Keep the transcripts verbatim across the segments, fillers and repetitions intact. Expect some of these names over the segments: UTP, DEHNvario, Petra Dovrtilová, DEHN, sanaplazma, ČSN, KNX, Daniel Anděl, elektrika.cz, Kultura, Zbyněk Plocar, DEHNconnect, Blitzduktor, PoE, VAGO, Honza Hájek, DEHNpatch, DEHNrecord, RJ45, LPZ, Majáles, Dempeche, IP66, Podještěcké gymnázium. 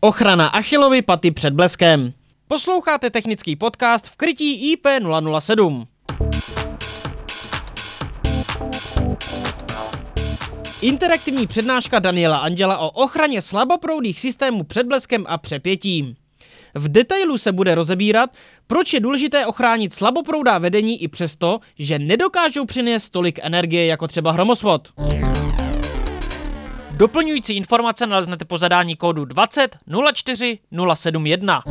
Ochrana Achillovy paty před bleskem. Posloucháte technický podcast v krytí I P nula nula sedm. Interaktivní přednáška Daniela Anděla o ochraně slaboproudých systémů před bleskem a přepětím. V detailu se bude rozebírat, proč je důležité ochránit slaboproudá vedení i přesto, že nedokážou přinést tolik energie jako třeba hromosvod. Doplňující informace naleznete po zadání kódu dvacet nula čtyři nula sedm jedna.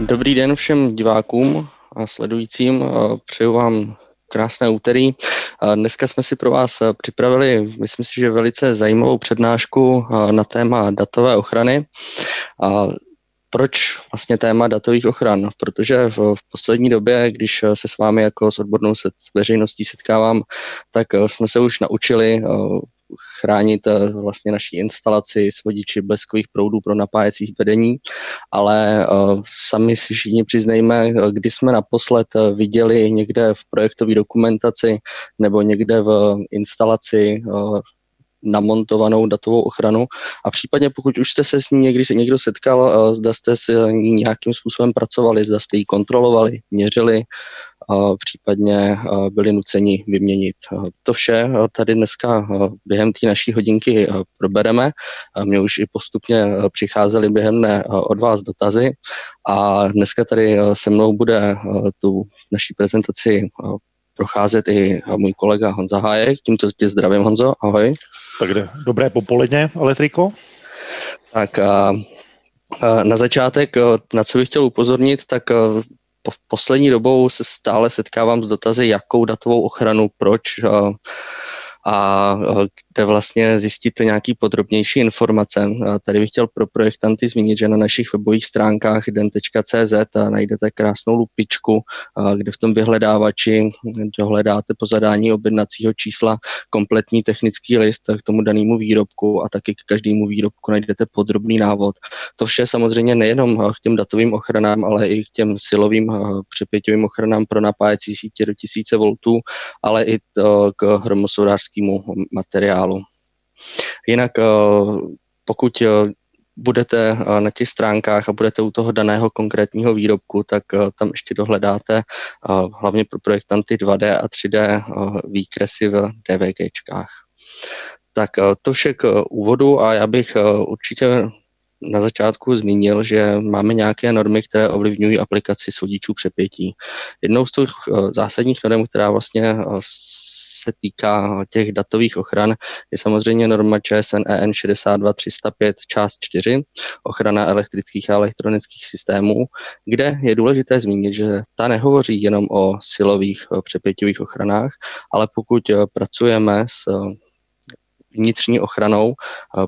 Dobrý den všem divákům a sledujícím. Přeju vám krásné úterý. Dneska jsme si pro vás připravili, myslím si, že velice zajímavou přednášku na téma datové ochrany. Proč vlastně téma datových ochran? Protože v, v poslední době, když se s vámi jako s odbornou set, s veřejností setkávám, tak jsme se už naučili chránit vlastně naší instalaci s vodiči bleskových proudů pro napájecích vedení, ale sami si všichni přiznejme, kdy jsme naposled viděli někde v projektové dokumentaci nebo někde v instalaci namontovanou datovou ochranu a případně pokud už jste se s ní někdy se někdo setkal, zda jste s ní nějakým způsobem pracovali, zda jste ji kontrolovali, měřili, případně byli nuceni vyměnit. To vše tady dneska během té naší hodinky probereme. Mně už i postupně přicházely během dne od vás dotazy a dneska tady se mnou bude tu naší prezentaci procházet i můj kolega Honza Hájek. Tímto tě zdravím, Honzo, ahoj. Takže dobré popoledne, elektriko. Tak na začátek, na co bych chtěl upozornit, tak v poslední dobou se stále setkávám s dotazy, jakou datovou ochranu, proč, a kde vlastně zjistíte nějaké podrobnější informace. Tady bych chtěl pro projektanty zmínit, že na našich webových stránkách den tečka cé zet najdete krásnou lupičku, kde v tom vyhledávači dohledáte po zadání objednacího čísla kompletní technický list k tomu danému výrobku a taky k každému výrobku najdete podrobný návod. To vše samozřejmě nejenom k těm datovým ochranám, ale i k těm silovým přepěťovým ochranám pro napájecí sítě do tisíce voltů, ale i k hromosvodářským materiálu. Jinak pokud budete na těch stránkách a budete u toho daného konkrétního výrobku, tak tam ještě dohledáte hlavně pro projektanty dva dé a tři dé výkresy v D W G čkách. Tak to vše k úvodu a já bych určitě na začátku zmínil, že máme nějaké normy, které ovlivňují aplikaci svodičů přepětí. Jednou z těch zásadních norm, která vlastně se týká těch datových ochran, je samozřejmě norma Č S N E N šedesát dva tři sta pět část čtyři, ochrana elektrických a elektronických systémů, kde je důležité zmínit, že ta nehovoří jenom o silových přepěťových ochranách, ale pokud pracujeme s vnitřní ochranou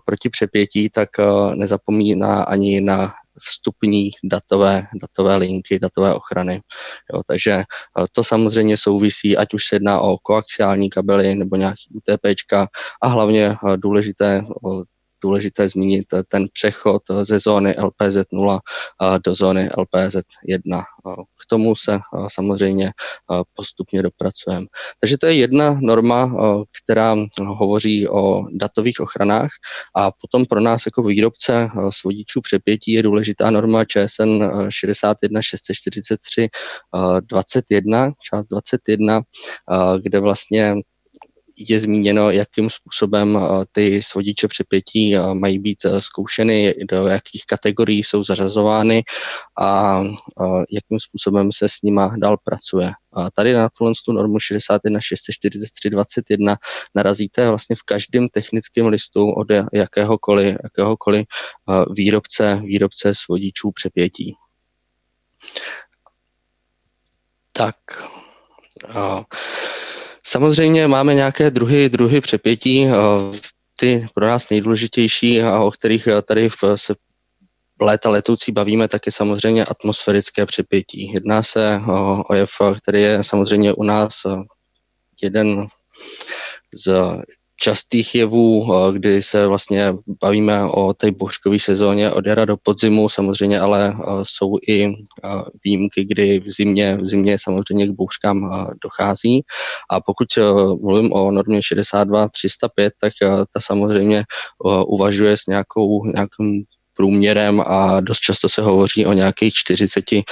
proti přepětí, tak nezapomíná ani na vstupní datové, datové linky, datové ochrany. Jo, takže to samozřejmě souvisí, ať už se jedná o koaxiální kabely nebo nějaký U T P čka a hlavně důležité, důležité zmínit ten přechod ze zóny L P Z nula do zóny L P Z jedna. K tomu se samozřejmě postupně dopracujeme. Takže to je jedna norma, která hovoří o datových ochranách a potom pro nás jako výrobce svodičů přepětí je důležitá norma Č S N šedesát jedna šest set čtyřicet tři dvacet jedna, část dvacet jedna, kde vlastně je zmíněno, jakým způsobem ty svodiče přepětí mají být zkoušeny, do jakých kategorií jsou zařazovány a jakým způsobem se s nima dál pracuje. A tady na tu normu šedesát jedna šest set čtyřicet tři dvacet jedna narazíte vlastně v každém technickém listu od jakéhokoliv, jakéhokoliv výrobce, výrobce svodičů přepětí. Tak. Samozřejmě máme nějaké druhy, druhy přepětí, ty pro nás nejdůležitější a o kterých tady se léta letoucí bavíme, tak je samozřejmě atmosférické přepětí. Jedná se o jev, který je samozřejmě u nás jeden z častých jevů, kdy se vlastně bavíme o té bouřkové sezóně od jara do podzimu, samozřejmě ale jsou i výjimky, kdy v zimě, v zimě samozřejmě k bouřkám dochází. A pokud mluvím o normě šedesát dva tři sta pět, tak ta samozřejmě uvažuje s nějakou, nějakým průměrem a dost často se hovoří o nějakých čtyřiceti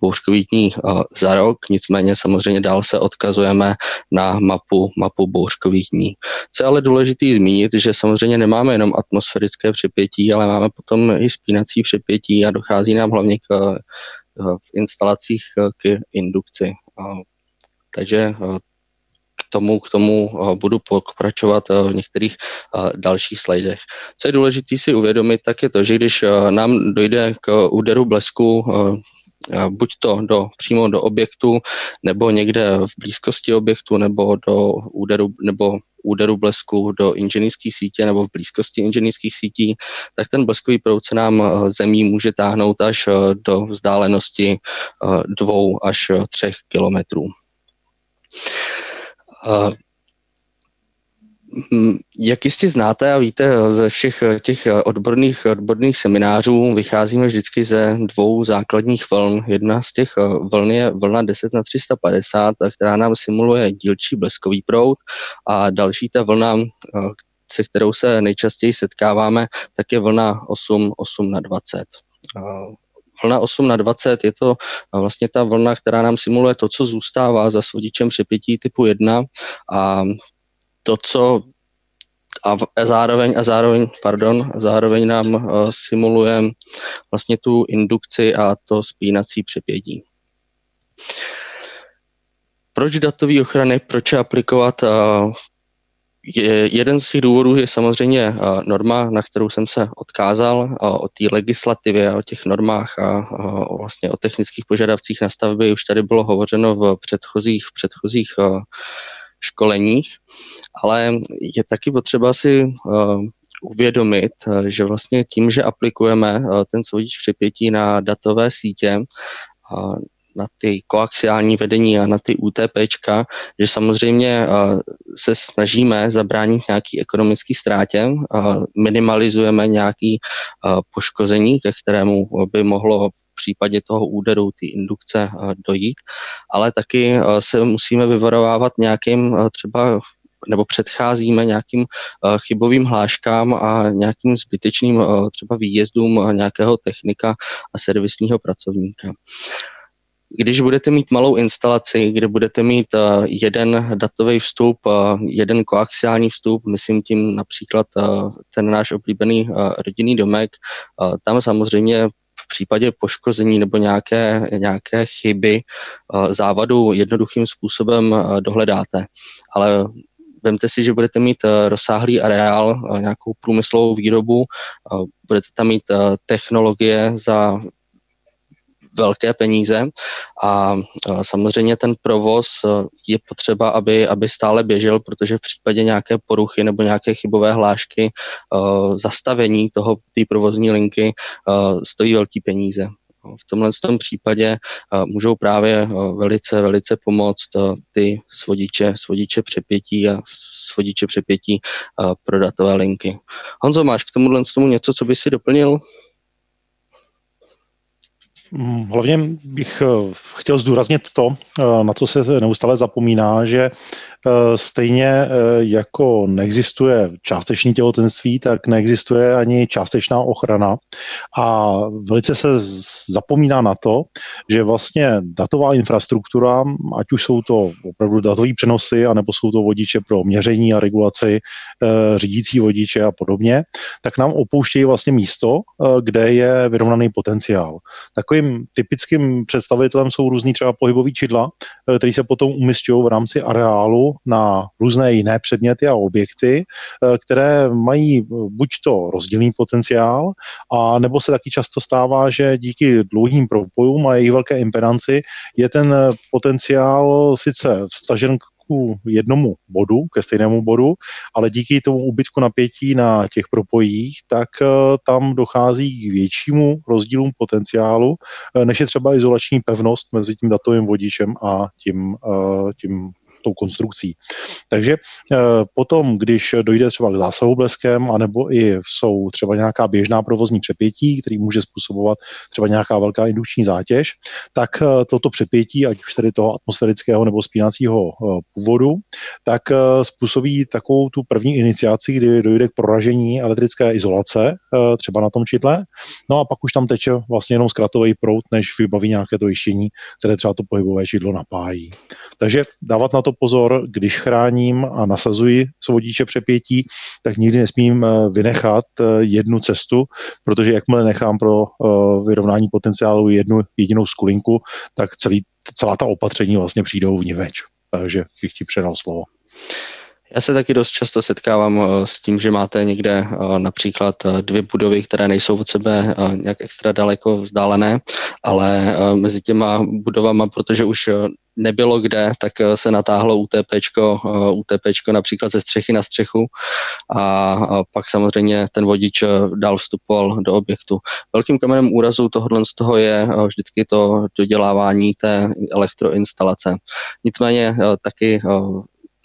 bouřkových dní za rok, nicméně samozřejmě dál se odkazujeme na mapu, mapu bouřkových dní. Co je ale důležité zmínit, že samozřejmě nemáme jenom atmosférické přepětí, ale máme potom i spínací přepětí a dochází nám hlavně k, v instalacích k indukci. Takže K tomu, k tomu budu pokračovat v některých dalších slajdech. Co je důležité si uvědomit, tak je to, že když nám dojde k úderu blesku buď to do, přímo do objektu, nebo někde v blízkosti objektu, nebo do úderu, nebo úderu blesku do inženýrské sítě nebo v blízkosti inženýrských sítí, tak ten bleskový proud se nám zemí může táhnout až do vzdálenosti dvou až třech kilometrů. Jak jistě znáte a víte ze všech těch odborných, odborných seminářů, vycházíme vždycky ze dvou základních vln. Jedna z těch vln je vlna deset na tři sta padesát, která nám simuluje dílčí bleskový proud, a další ta vlna, se kterou se nejčastěji setkáváme, tak je vlna osm na dvacet. Vlna osm na dvacet je to vlastně ta vlna, která nám simuluje to, co zůstává za svodičem přepětí typu jedna a to, co a, v, a zároveň a zároveň, pardon, a zároveň nám uh, simuluje vlastně tu indukci a to spínací přepětí. Proč datové ochrany, proč aplikovat uh, Jeden z těch důvodů je samozřejmě norma, na kterou jsem se odkázal, o té legislativě, o těch normách a o vlastně o technických požadavcích na stavby. Už tady bylo hovořeno v předchozích, předchozích školeních, ale je taky potřeba si uvědomit, že vlastně tím, že aplikujeme ten svodič přepětí na datové sítě, na ty koaxiální vedení a na ty UTPčka, že samozřejmě se snažíme zabránit nějaký ekonomický ztrátě, minimalizujeme nějaké poškození, ke kterému by mohlo v případě toho úderu ty indukce dojít, ale taky se musíme vyvarovávat nějakým třeba nebo předcházíme nějakým uh, chybovým hláškám a nějakým zbytečným uh, třeba výjezdům nějakého technika a servisního pracovníka. Když budete mít malou instalaci, kde budete mít jeden datový vstup, jeden koaxiální vstup, myslím tím například ten náš oblíbený rodinný domek, tam samozřejmě v případě poškození nebo nějaké, nějaké chyby závadu jednoduchým způsobem dohledáte. Ale vemte si, že budete mít rozsáhlý areál, nějakou průmyslovou výrobu, budete tam mít technologie za velké peníze a samozřejmě ten provoz je potřeba, aby, aby stále běžel, protože v případě nějaké poruchy nebo nějaké chybové hlášky zastavení toho, té provozní linky stojí velké peníze. V tomhle tom případě můžou právě velice, velice pomoct ty svodiče, svodiče přepětí a svodiče přepětí pro datové linky. Honzo, máš k tomuhle tomu něco, co by si doplnil? Hlavně bych chtěl zdůraznit to, na co se neustále zapomíná, že stejně jako neexistuje částečné těhotenství, tak neexistuje ani částečná ochrana. A velice se zapomíná na to, že vlastně datová infrastruktura, ať už jsou to opravdu datové přenosy, anebo jsou to vodiče pro měření a regulaci, řídící vodiče a podobně, tak nám opouštějí vlastně místo, kde je vyrovnaný potenciál. Takovým typickým představitelem jsou různý třeba pohybový čidla, které se potom umisťují v rámci areálu na různé jiné předměty a objekty, které mají buď to rozdílný potenciál, a nebo se taky často stává, že díky dlouhým propojům a jejich velké impedanci je ten potenciál sice vstažen k jednomu bodu, ke stejnému bodu, ale díky tomu úbytku napětí na těch propojích, tak tam dochází k většímu rozdílům potenciálu, než je třeba izolační pevnost mezi tím datovým vodičem a tím, tím tou konstrukcí. Takže potom, když dojde třeba k zásahu bleskem, anebo i jsou třeba nějaká běžná provozní přepětí, který může způsobovat třeba nějaká velká indukční zátěž, tak toto přepětí, ať už tedy toho atmosférického nebo spínacího původu, tak způsobí takovou tu první iniciaci, kdy dojde k proražení elektrické izolace, třeba na tom čidle, no a pak už tam teče vlastně jenom zkratový proud, než vybaví nějaké to jištění, které třeba to pohybové čidlo napájí. Takže dávat na to pozor, když chráním a nasazuji svodiče přepětí, tak nikdy nesmím vynechat jednu cestu, protože jakmile nechám pro vyrovnání potenciálu jednu jedinou skulinku, tak celý, celá ta opatření vlastně přijdou vniveč. Takže bych ti předal slovo. Já se taky dost často setkávám s tím, že máte někde například dvě budovy, které nejsou od sebe nějak extra daleko vzdálené, ale mezi těma budovama, protože už nebylo kde, tak se natáhlo UTPčko, UTPčko například ze střechy na střechu a pak samozřejmě ten vodič dál vstupoval do objektu. Velkým kamenem úrazu tohohle z toho je vždycky to dodělávání té elektroinstalace. Nicméně taky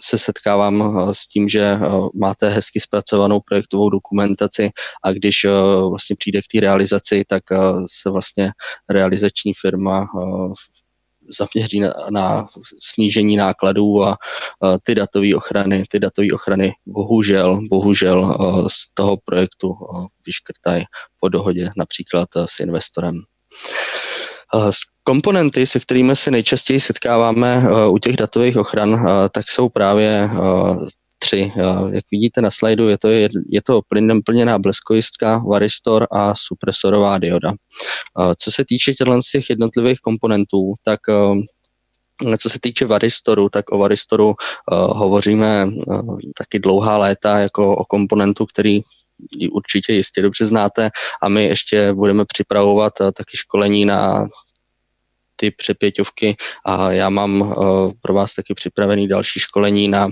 se setkávám s tím, že máte hezky zpracovanou projektovou dokumentaci a když vlastně přijde k té realizaci, tak se vlastně realizační firma zaměří na, na snížení nákladů a, a ty datové ochrany, ty datové ochrany bohužel, bohužel z toho projektu vyškrtají po dohodě například s investorem. Z komponenty, se kterými se nejčastěji setkáváme u těch datových ochran, tak jsou právě tři. Jak vidíte na slajdu, je to, je to plynem plněná bleskojistka, varistor a supresorová dioda. Co se týče těch jednotlivých komponentů, tak co se týče varistoru, tak o varistoru uh, hovoříme uh, taky dlouhá léta jako o komponentu, který určitě jistě dobře znáte a my ještě budeme připravovat uh, taky školení na ty přepěťovky a já mám uh, pro vás taky připravený další školení na uh,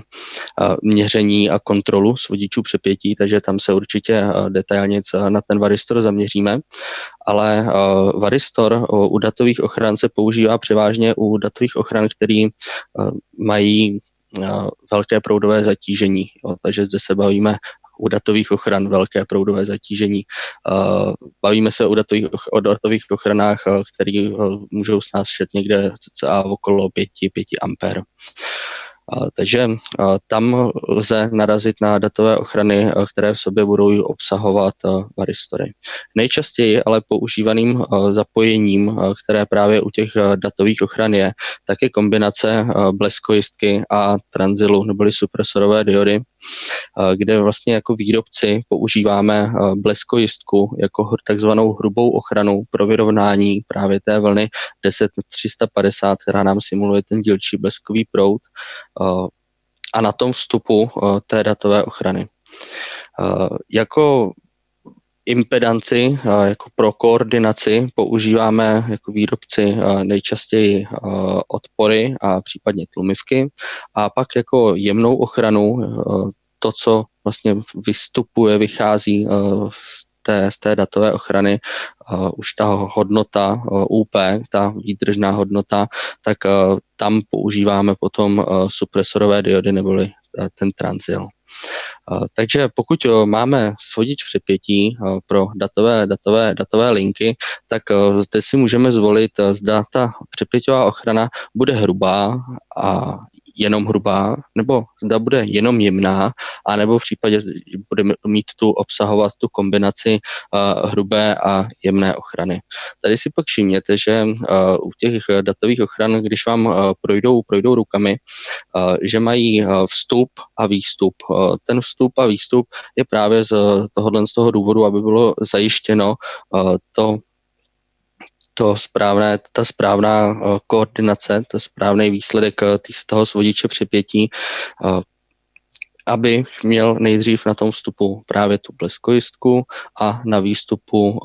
měření a kontrolu svodičů přepětí, takže tam se určitě uh, detailně na ten varistor zaměříme. Ale uh, varistor uh, u datových ochran se používá převážně u datových ochran, který uh, mají uh, velké proudové zatížení, jo, takže zde se bavíme u datových ochran velké proudové zatížení. Bavíme se o datových, o datových ochranách, které můžou snášet někde cca okolo pět ampér. Takže tam lze narazit na datové ochrany, které v sobě budou obsahovat varistory. Nejčastěji ale používaným zapojením, které právě u těch datových ochran je, tak je kombinace bleskojistky a transilu neboli supresorové diody, kde vlastně jako výrobci používáme bleskojistku jako takzvanou hrubou ochranu pro vyrovnání právě té vlny deset na tři sta padesát, která nám simuluje ten dílčí bleskový proud, a na tom vstupu té datové ochrany. Jako impedanci, jako pro koordinaci používáme jako výrobci nejčastěji odpory a případně tlumivky a pak jako jemnou ochranu to, co vlastně vystupuje, vychází z té, z té datové ochrany, uh, už ta hodnota uh, ú pé, ta výdržná hodnota, tak uh, tam používáme potom uh, supresorové diody neboli uh, ten transil. Uh, takže pokud uh, máme svodič přepětí uh, pro datové, datové, datové linky, tak uh, zde si můžeme zvolit, uh, zda ta přepěťová ochrana bude hrubá a jenom hrubá, nebo zda bude jenom jemná, anebo v případě budeme mít tu obsahovat tu kombinaci uh, hrubé a jemné ochrany. Tady si pak všimněte, že uh, u těch datových ochran, když vám uh, projdou, projdou rukami, uh, že mají uh, vstup a výstup. Uh, ten vstup a výstup je právě z, tohohle, z toho důvodu, aby bylo zajištěno uh, to, To správné, ta správná koordinace, to správný výsledek z toho svodiče přepětí, aby měl nejdřív na tom vstupu právě tu bleskojistku a na výstupu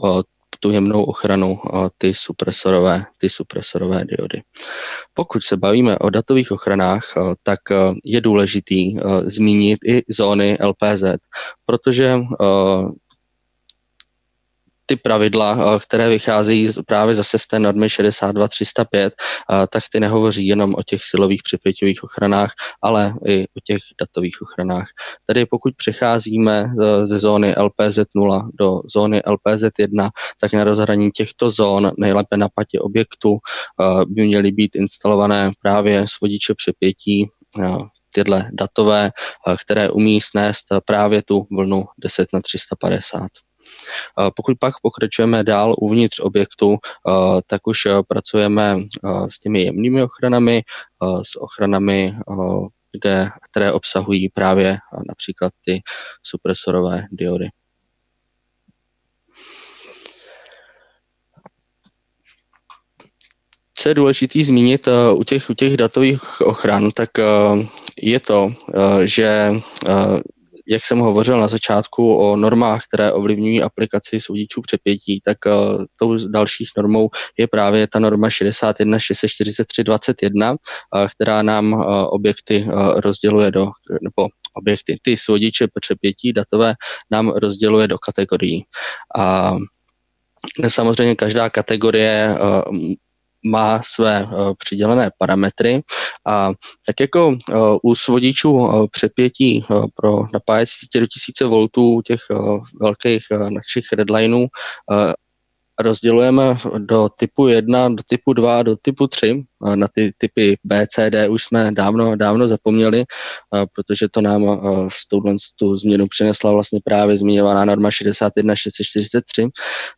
tu jemnou ochranu ty supresorové, ty supresorové diody. Pokud se bavíme o datových ochranách, tak je důležitý zmínit i zóny el pé zet, protože ty pravidla, které vychází právě zase z té normy šedesát dva tři sta pět, tak ty nehovoří jenom o těch silových připěťových ochranách, ale i o těch datových ochranách. Tedy pokud přecházíme ze zóny L P Z nula do zóny L P Z jedna, tak na rozhraní těchto zón, nejlépe na patě objektu, by měly být instalované právě svodiče připětí, tyhle datové, které umí snést právě tu vlnu deset na tři sta padesát. Pokud pak pokračujeme dál uvnitř objektu, tak už pracujeme s těmi jemnými ochranami, s ochranami, kde, které obsahují právě například ty supresorové diody. Co je důležité zmínit uh, u, těch, u těch datových ochran, tak uh, je to, uh, že uh, jak jsem hovořil na začátku o normách, které ovlivňují aplikaci svodičů přepětí, tak uh, tou dalších normou je právě ta norma šedesát jedna šest set čtyřicet tři dvacet jedna, uh, která nám uh, objekty uh, rozděluje do, nebo objekty, ty svodiče přepětí datové nám rozděluje do kategorií. A samozřejmě každá kategorie uh, má své uh, přidělené parametry a tak jako uh, u svodičů uh, přepětí uh, pro napájecí sítě do tisíce voltů těch uh, velkých uh, našich redlineů uh, rozdělujeme do typu jedna, do typu dva, do typu tři. Uh, na ty typy B, C, D už jsme dávno, dávno zapomněli, uh, protože to nám uh, s touhle tu změnu přinesla vlastně právě zmiňovaná norma šedesát jedna šest set čtyřicet tři,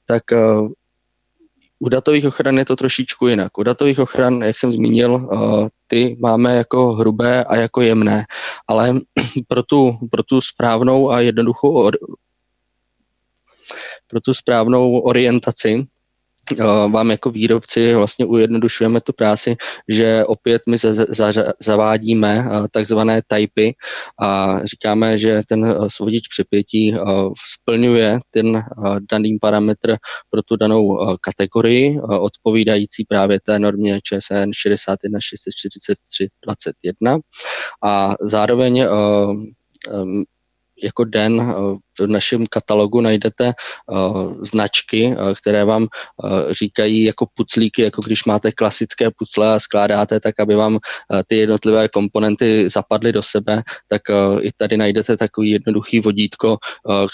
tak uh, u datových ochran je to trošičku jinak. U datových ochran, jak jsem zmínil, ty máme jako hrubé a jako jemné, ale pro tu, pro tu správnou a jednoduchou pro tu správnou orientaci vám jako výrobci vlastně ujednodušujeme tu práci, že opět my za, za, zavádíme takzvané typy a říkáme, že ten svodič přepětí splňuje ten daný parametr pro tu danou kategorii, odpovídající právě té normě ČSN šedesát jedna šest set čtyřicet tři dvacet jedna a zároveň jako den v našem katalogu najdete uh, značky, uh, které vám uh, říkají jako puclíky, jako když máte klasické pucle a skládáte tak, aby vám uh, ty jednotlivé komponenty zapadly do sebe, tak uh, i tady najdete takový jednoduchý vodítko, uh,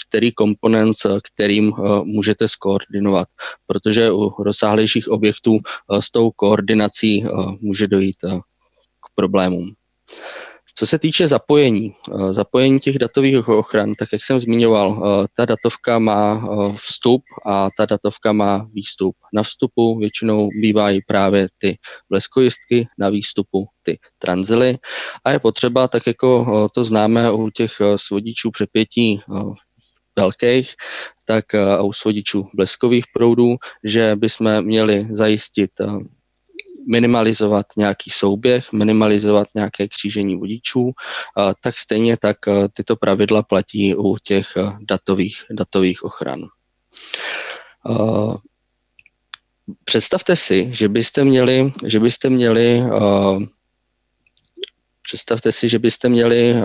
který komponent s kterým uh, můžete skoordinovat, protože u rozsáhlejších objektů uh, s tou koordinací uh, může dojít uh, k problémům. Co se týče zapojení, zapojení těch datových ochran, tak jak jsem zmiňoval, ta datovka má vstup a ta datovka má výstup. Na vstupu většinou bývají právě ty bleskojistky, na výstupu ty tranzily a je potřeba, tak jako to známe u těch svodičů přepětí velkých, tak u svodičů bleskových proudů, že bychom měli zajistit minimalizovat nějaký souběh, minimalizovat nějaké křížení vodičů, tak stejně tak tyto pravidla platí u těch datových, datových ochran. Představte si, že byste měli, že byste měli, představte si, že byste měli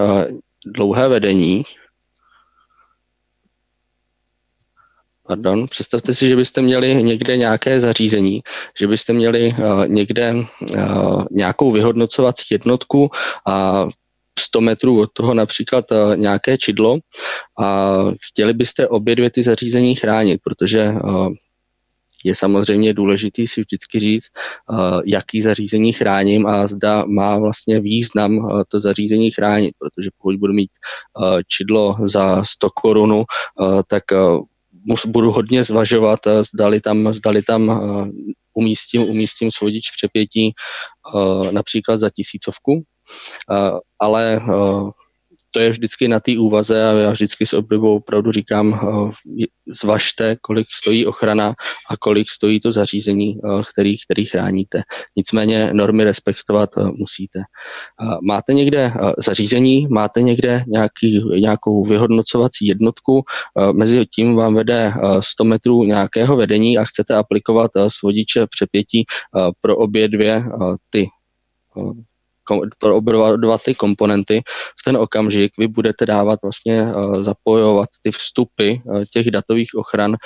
dlouhé vedení, Pardon, představte si, že byste měli někde nějaké zařízení, že byste měli uh, někde uh, nějakou vyhodnocovací jednotku a sto metrů od toho například uh, nějaké čidlo a chtěli byste obě dvě ty zařízení chránit, protože uh, je samozřejmě důležitý si vždycky říct, uh, jaký zařízení chráním a zda má vlastně význam uh, to zařízení chránit, protože pokud budu mít uh, čidlo za sto korun, uh, tak uh, budu hodně zvažovat, zdali tam, zdali tam umístím, umístím svodič přepětí například za tisícovku, ale to je vždycky na té úvaze a já vždycky s oblibou opravdu říkám, zvažte, kolik stojí ochrana a kolik stojí to zařízení, který, který chráníte. Nicméně normy respektovat musíte. Máte někde zařízení, máte někde nějaký, nějakou vyhodnocovací jednotku, mezi tím vám vede sto metrů nějakého vedení a chcete aplikovat svodiče přepětí pro obě dvě ty pro oba dva ty komponenty, v ten okamžik vy budete dávat vlastně zapojovat ty vstupy těch datových ochran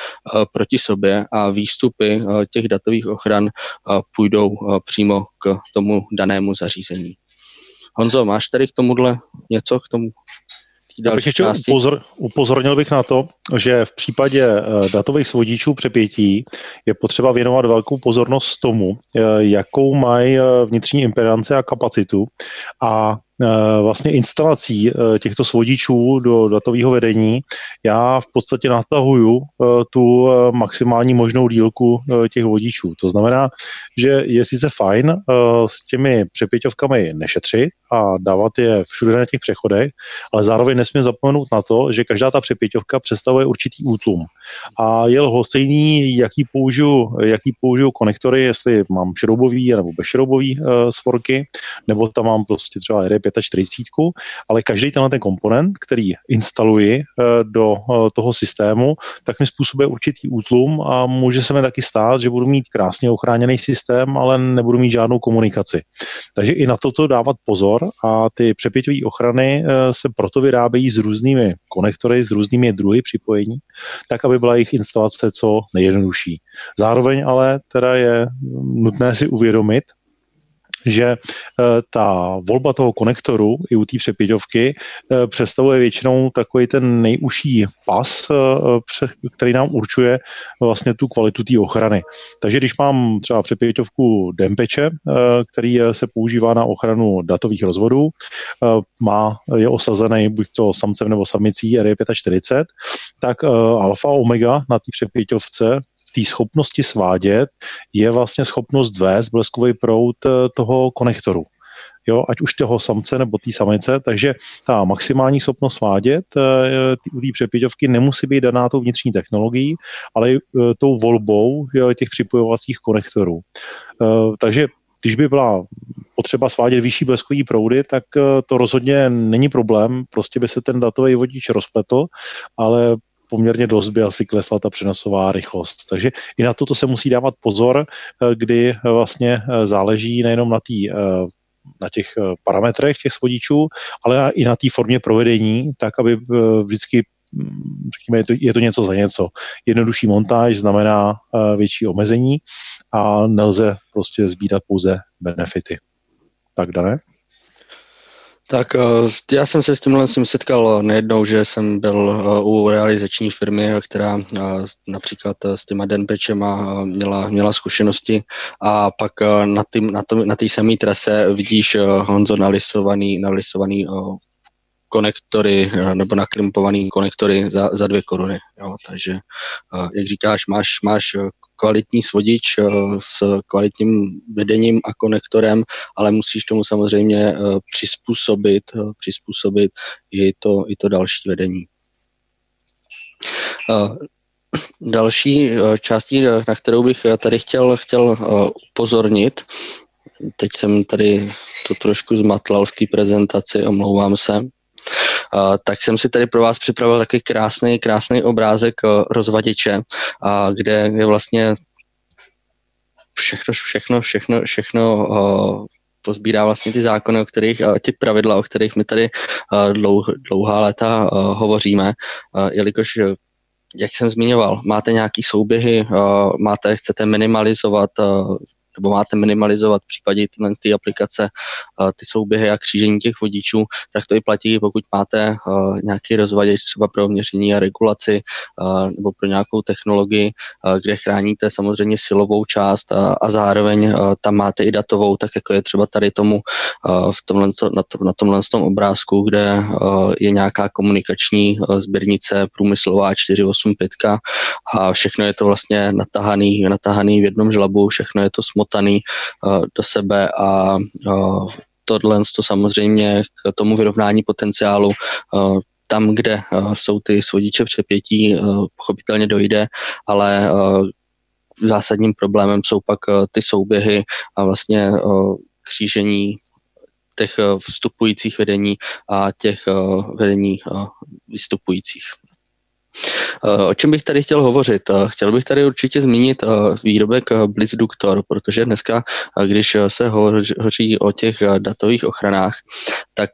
proti sobě a výstupy těch datových ochran půjdou přímo k tomu danému zařízení. Honzo, máš tady k tomuhle něco k tomu? Já bych ještě upozor, upozornil bych na to, že v případě datových svodičů přepětí je potřeba věnovat velkou pozornost tomu, jakou mají vnitřní impedance a kapacitu a vlastně instalací těchto svodičů do datového vedení já v podstatě natahuju tu maximální možnou dílku těch vodičů. To znamená, že je sice fajn s těmi přepěťovkami nešetřit a dávat je všude na těch přechodech, ale zároveň nesmím zapomenout na to, že každá ta přepěťovka představuje určitý útlum. A je lhostejný, jaký použiju, jaký použiju konektory, jestli mám šroubový nebo bezšroubový svorky, nebo tam mám prostě třeba R J čtyřicet pět, ale každý tenhle ten komponent, který instaluji do toho systému, tak mi způsobuje určitý útlum a může se mi taky stát, že budu mít krásně ochráněný systém, ale nebudu mít žádnou komunikaci. Takže i na toto dávat pozor a ty přepěťové ochrany se proto vyrábějí s různými konektory, s různými druhy připojení, tak aby byla jejich instalace co nejjednodušší. Zároveň ale teda je nutné si uvědomit, že ta volba toho konektoru i u té přepěťovky představuje většinou takový ten nejužší pas, který nám určuje vlastně tu kvalitu té ochrany. Takže když mám třeba přepěťovku Dempeche, který se používá na ochranu datových rozvodů, má, je osazený buď to samcem nebo samicí R J čtyřicet pět, tak alfa omega na té přepěťovce té schopnosti svádět je vlastně schopnost vést bleskový proud toho konektoru. Jo, ať už toho samce nebo té samice, takže ta maximální schopnost svádět u té přepěťovky nemusí být daná tou vnitřní technologií, ale tou volbou těch připojovacích konektorů. Takže když by byla potřeba svádět vyšší bleskový proudy, tak to rozhodně není problém, prostě by se ten datový vodič rozpletl, ale poměrně dost by asi klesla ta přenosová rychlost. Takže i na toto se musí dávat pozor, kdy vlastně záleží nejenom na, tý, na těch parametrech těch svodičů, ale na, i na té formě provedení, tak aby vždycky, řekněme, je to, je to něco za něco. Jednodušší montáž znamená větší omezení a nelze prostě sbírat pouze benefity. Tak, Dané? Tak já jsem se s tímhle jsem setkal nejednou, že jsem byl u realizační firmy, která například s těma Denpečema měla, měla zkušenosti a pak na té na na samé trase vidíš, Honzo, nalistovaný, nalistovaný konektory nebo nakrimpovaný konektory za, za dvě koruny. Jo, takže jak říkáš, máš, máš kvalitní svodič s kvalitním vedením a konektorem, ale musíš tomu samozřejmě přizpůsobit, přizpůsobit i to, i to další vedení. Další částí, na kterou bych tady chtěl, chtěl upozornit, teď jsem tady to trošku zmatlal v té prezentaci, omlouvám se, Uh, tak jsem si tady pro vás připravil taky krásný, krásný obrázek uh, rozvaděče, uh, kde je vlastně všechno, všechno, všechno, všechno uh, pozbírá vlastně ty zákony, o kterých, ty pravidla, o kterých my tady uh, dlou, dlouhá léta uh, hovoříme, uh, jelikož jak jsem zmiňoval, máte nějaký souběhy, uh, máte, chcete minimalizovat uh, nebo máte minimalizovat v případě tyhle ty aplikace, ty souběhy a křížení těch vodičů, tak to i platí, pokud máte nějaký rozvaděč třeba pro měření a regulaci nebo pro nějakou technologii, kde chráníte samozřejmě silovou část a zároveň tam máte i datovou, tak jako je třeba tady tomu v tomhle, na tomhle tom obrázku, kde je nějaká komunikační sběrnice průmyslová čtyři osm pět a všechno je to vlastně natahaný, natahaný v jednom žlabu, všechno je to smutné, do sebe a tohle to samozřejmě k tomu vyrovnání potenciálu tam, kde jsou ty svodiče přepětí, pochopitelně dojde, ale zásadním problémem jsou pak ty souběhy a vlastně křížení těch vstupujících vedení a těch vedení vystupujících. O čem bych tady chtěl hovořit? Chtěl bych tady určitě zmínit výrobek Blitzduktor, protože dneska, když se hovoří o těch datových ochranách, tak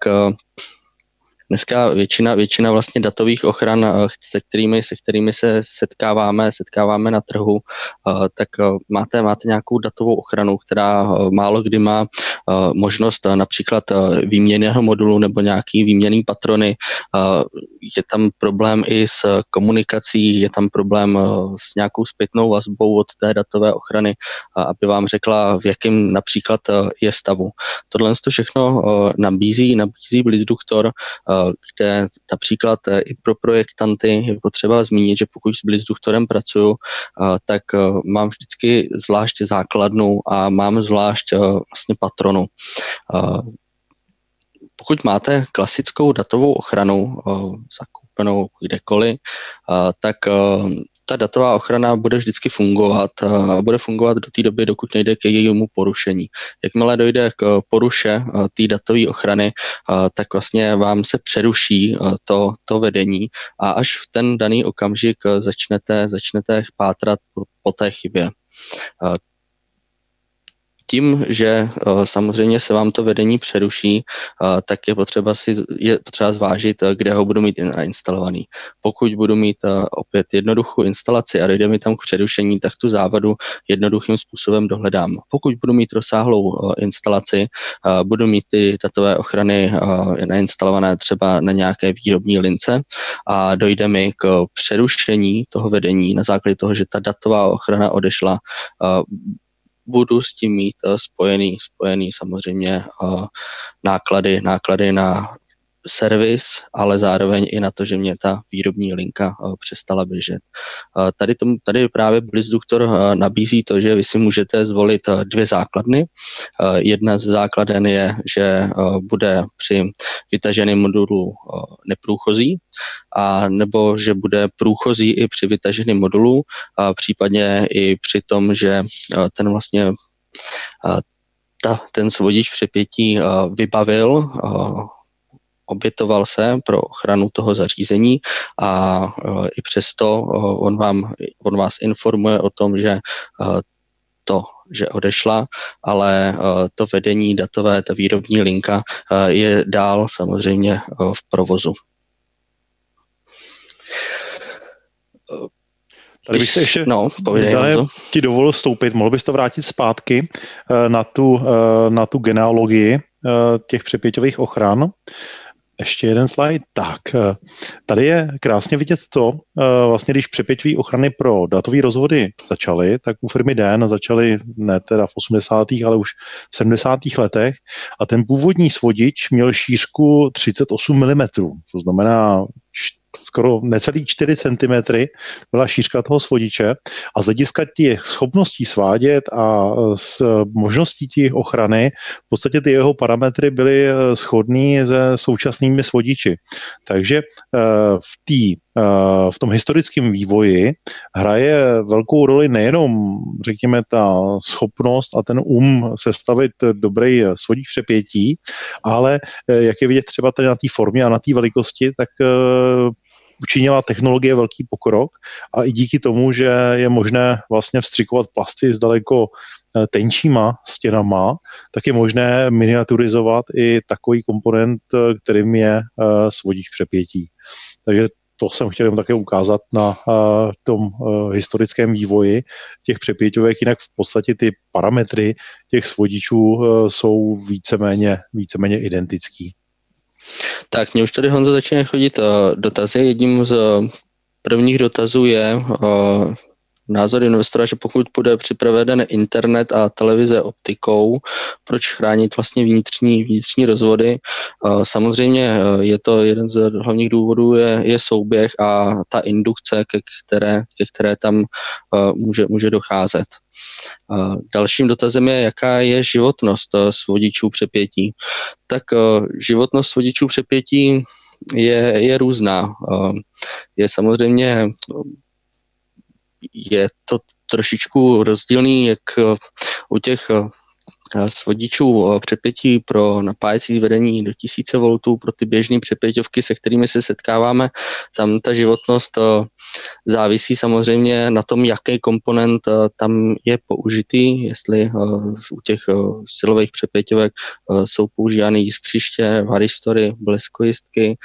dneska většina, většina vlastně datových ochran, se kterými, se kterými se setkáváme, setkáváme na trhu, tak máte, máte nějakou datovou ochranu, která málo kdy má možnost například výměnného modulu nebo nějaký výměnný patrony. Je tam problém i s komunikací, je tam problém s nějakou zpětnou vazbou od té datové ochrany, aby vám řekla, v jakém například je stavu. Tohle to všechno nabízí, nabízí Blitzduktor, kde například i pro projektanty je potřeba zmínit, že pokud s Blitzduktorem pracuju, tak mám vždycky zvlášť základnu a mám zvlášť vlastně patronu. Pokud máte klasickou datovou ochranu zakoupenou kdekoliv, tak ta datová ochrana bude vždycky fungovat a bude fungovat do té doby, dokud nejde k jejímu porušení. Jakmile dojde k poruše té datové ochrany, tak vlastně vám se přeruší to, to vedení a až v ten daný okamžik začnete, začnete pátrat po té chybě. Tím, že samozřejmě se vám to vedení přeruší, tak je potřeba si je potřeba zvážit, kde ho budu mít nainstalovaný. Pokud budu mít opět jednoduchou instalaci a dojde mi tam k přerušení, tak tu závadu jednoduchým způsobem dohledám. Pokud budu mít rozsáhlou instalaci, budu mít ty datové ochrany nainstalované třeba na nějaké výrobní lince a dojde mi k přerušení toho vedení na základě toho, že ta datová ochrana odešla. Budu s tím mít spojený, spojený samozřejmě náklady, náklady na servis, ale zároveň i na to, že mě ta výrobní linka přestala běžet. Tady, tomu, tady právě Blitzduktor nabízí to, že vy si můžete zvolit dvě základny. Jedna z základen je, že bude při vytaženém modulu neprůchozí, a nebo že bude průchozí i při vytaženém modulu, a případně i při tom, že ten vlastně ta, ten svodič přepětí vybavil, obětoval se pro ochranu toho zařízení a i přesto on, vám, on vás informuje o tom, že to, že odešla, ale to vedení datové, ta výrobní linka je dál samozřejmě v provozu. Tady bych se ještě no, ti dovolil vstoupit, mohl bys to vrátit zpátky na tu, na tu genealogii těch přepěťových ochran. Ještě jeden slide. Tak, tady je krásně vidět to, vlastně když přepěťové ochrany pro datové rozvody začaly, tak u firmy D E H N začaly ne teda v osmdesátých, ale už v sedmdesátých letech a ten původní svodič měl šířku třicet osm milimetrů, to znamená skoro necelý čtyři centimetry byla šířka toho svodiče a z hlediska těch schopností svádět a s možností těch ochrany v podstatě ty jeho parametry byly shodný se současnými svodiči. Takže v, tý, v tom historickém vývoji hraje velkou roli nejenom, řekněme, ta schopnost a ten um sestavit dobrý svodič přepětí, ale jak je vidět třeba tady na té formě a na té velikosti, tak učinila technologie velký pokrok a i díky tomu, že je možné vlastně vstřikovat plasty s daleko tenčíma stěnama, tak je možné miniaturizovat i takový komponent, kterým je svodič přepětí. Takže to jsem chtěl také ukázat na tom historickém vývoji těch přepěťovek, jinak v podstatě ty parametry těch svodičů jsou víceméně, víceméně identický. Tak mě už tady, Honzo, začíná chodit uh, dotazy. Jedním z uh, prvních dotazů je uh, názor investora, že pokud bude připraven internet a televize optikou, proč chránit vlastně vnitřní, vnitřní rozvody. Uh, samozřejmě uh, je to jeden z hlavních důvodů, je, je souběh a ta indukce, ke které, ke které tam uh, může, může docházet. Dalším dotazem je, jaká je životnost svodičů přepětí. Tak životnost svodičů přepětí je, je různá. Je samozřejmě, je to trošičku rozdílný, jak u těch z vodičů přepětí pro napájecí vedení do tisíce voltů, pro ty běžné přepěťovky, se kterými se setkáváme, tam ta životnost závisí samozřejmě na tom, jaký komponent tam je použitý, jestli u těch silových přepěťovek jsou používány jiskřiště, varistory, bleskojistky,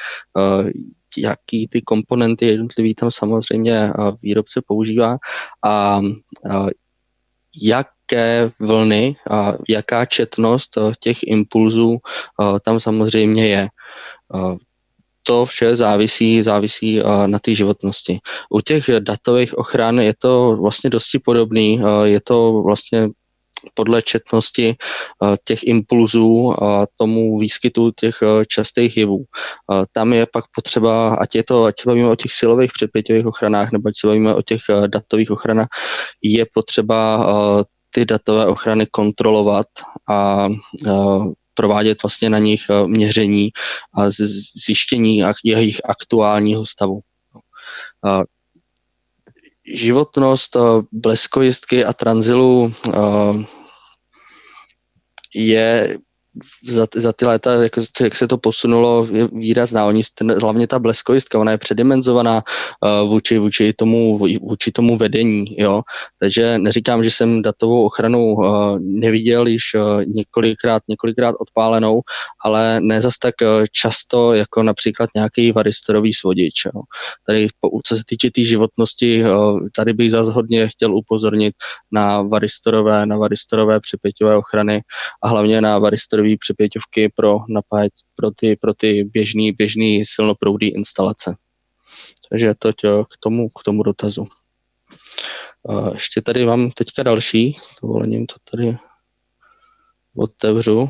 jaký ty komponenty jednotlivý tam samozřejmě výrobce používá a jaké vlny a jaká četnost těch impulzů tam samozřejmě je. To vše závisí, závisí na té životnosti. U těch datových ochran je to vlastně dosti podobný, je to vlastně podle četnosti těch impulzů a tomu výskytu těch častých jevů. Tam je pak potřeba, ať, je to, ať se bavíme o těch silových přepěťových ochranách, nebo ať se bavíme o těch datových ochranách, je potřeba ty datové ochrany kontrolovat a provádět vlastně na nich měření a zjištění jejich aktuálního stavu. Životnost bleskojistky a tranzilu je za ty, za ty léta, jak, jak se to posunulo, je výrazná. Oni, ten, hlavně ta bleskojistka, ona je předimenzovaná uh, vůči, vůči, tomu, vůči tomu vedení. Jo? Takže neříkám, že jsem datovou ochranu uh, neviděl již uh, několikrát, několikrát odpálenou, ale ne zas tak uh, často, jako například nějaký varistorový svodič. Jo? Tady, co se týče té tý životnosti, uh, tady bych zas hodně chtěl upozornit na varistorové, na varistorové přepěťové ochrany a hlavně na varistorové přepěťovky pro napájet pro ty, pro ty běžný, běžný silnoproudý instalace. Takže to k tomu, k tomu dotazu. Ještě tady mám teďka další, s dovolením to tady otevřu.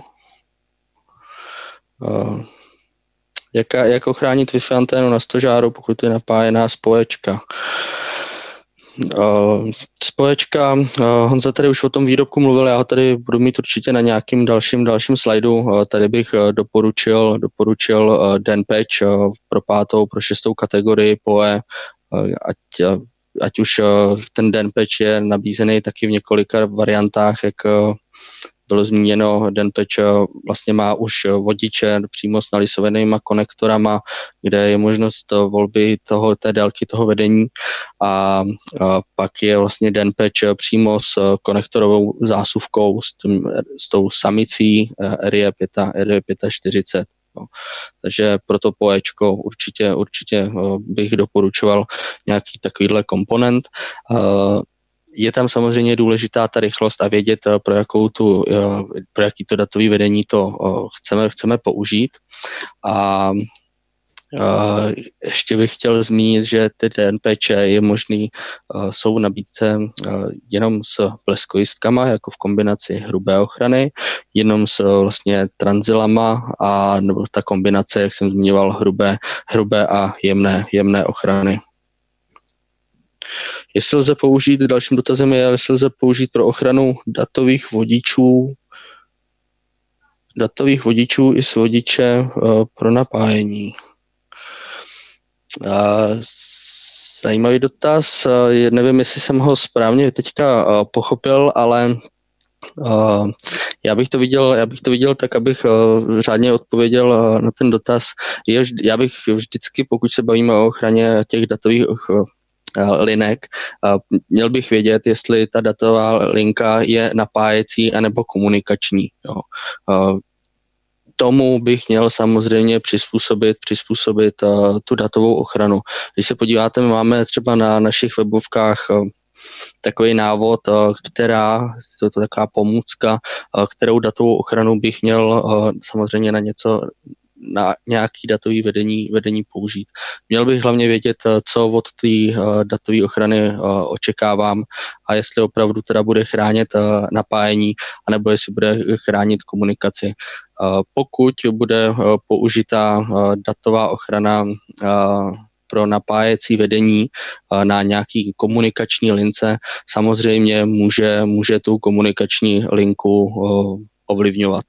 Jak, jak ochránit Wi-Fi anténu na stožáru, pokud je napájená spoječka? Uh, spoječka, uh, Honza tady už o tom výrobku mluvil, já ho tady budu mít určitě na nějakým dalším dalším slajdu. Uh, tady bych uh, doporučil, doporučil uh, DEHNpatch uh, pro pátou, pro šestou kategorii PoE, uh, ať, uh, ať už uh, ten DEHNpatch je nabízený taky v několika variantách, jak uh, bylo zmíněno, DEHNpatch vlastně má už vodiče přímo s nalisovanýma konektorama, kde je možnost volby toho, té délky toho vedení a, a pak je vlastně DEHNpatch přímo s konektorovou zásuvkou, s, tím, s tou samicí R J čtyřicet pět. No. Takže pro to PoEčko určitě, určitě bych doporučoval nějaký takovýhle komponent. Je tam samozřejmě důležitá ta rychlost a vědět, pro, jakou tu, pro jaký to datové vedení to chceme, chceme použít. A ještě bych chtěl zmínit, že ty DEHNpatch je možný, jsou v nabídce jenom s bleskojistkama, jako v kombinaci hrubé ochrany, jenom s vlastně tranzilama a nebo ta kombinace, jak jsem zmiňoval, hrubé, hrubé a jemné, jemné ochrany. Jestli lze použít, dalším dotazem je, jestli lze použít pro ochranu datových vodičů, datových vodičů i svodiče pro napájení. Zajímavý dotaz, nevím, jestli jsem ho správně teďka pochopil, ale já bych to viděl, já bych to viděl tak, abych řádně odpověděl na ten dotaz. Já bych vždycky, pokud se bavíme o ochraně těch datových linek, měl bych vědět, jestli ta datová linka je napájecí anebo komunikační. Jo. Tomu bych měl samozřejmě přizpůsobit, přizpůsobit tu datovou ochranu. Když se podíváte, my máme třeba na našich webovkách takový návod, která, to je to taková pomůcka, kterou datovou ochranu bych měl samozřejmě na něco na nějaký datový vedení, vedení použít. Měl bych hlavně vědět, co od té datové ochrany očekávám a jestli opravdu teda bude chránit napájení, anebo jestli bude chránit komunikaci. Pokud bude použita datová ochrana pro napájecí vedení na nějaký komunikační lince, samozřejmě může, může tu komunikační linku ovlivňovat.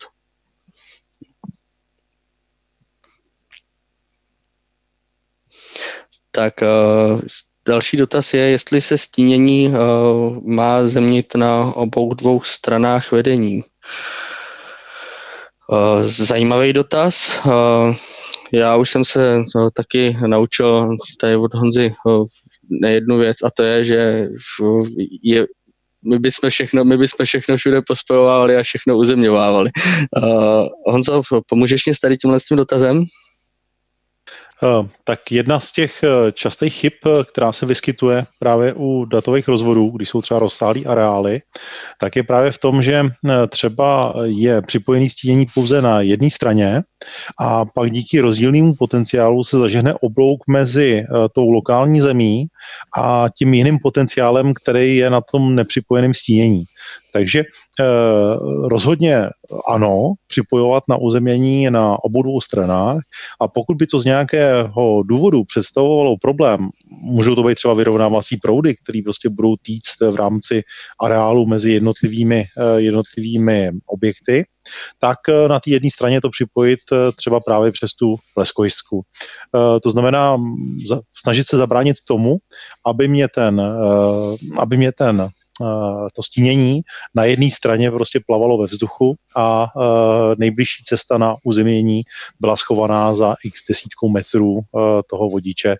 Tak uh, další dotaz je, jestli se stínění uh, má zemnit na obou dvou stranách vedení. Zajímavý dotaz. Já už jsem se taky naučil tady od Honzy jednu věc, a to je, že je, my bychom všechno, my bychom všechno všude pospojovávali a všechno uzemňovávali. Honzo, pomůžeš mi s tady tímhle s tím dotazem? Tak jedna z těch častých chyb, která se vyskytuje právě u datových rozvodů, když jsou třeba rozsáhlý areály, tak je právě v tom, že třeba je připojený stínění pouze na jedné straně a pak díky rozdílnému potenciálu se zažehne oblouk mezi tou lokální zemí a tím jiným potenciálem, který je na tom nepřipojeném stínění. Takže eh, rozhodně ano, připojovat na uzemění na obou dvou stranách, a pokud by to z nějakého důvodu představovalo problém, můžou to být třeba vyrovnávací proudy, které prostě budou týct v rámci areálu mezi jednotlivými, eh, jednotlivými objekty, tak na té jedné straně to připojit třeba právě přes tu pleskovisku. To znamená snažit se zabránit tomu, aby mě ten, aby mě ten to stínění na jedné straně prostě plavalo ve vzduchu a nejbližší cesta na uzemění byla schovaná za x desítkou metrů toho vodiče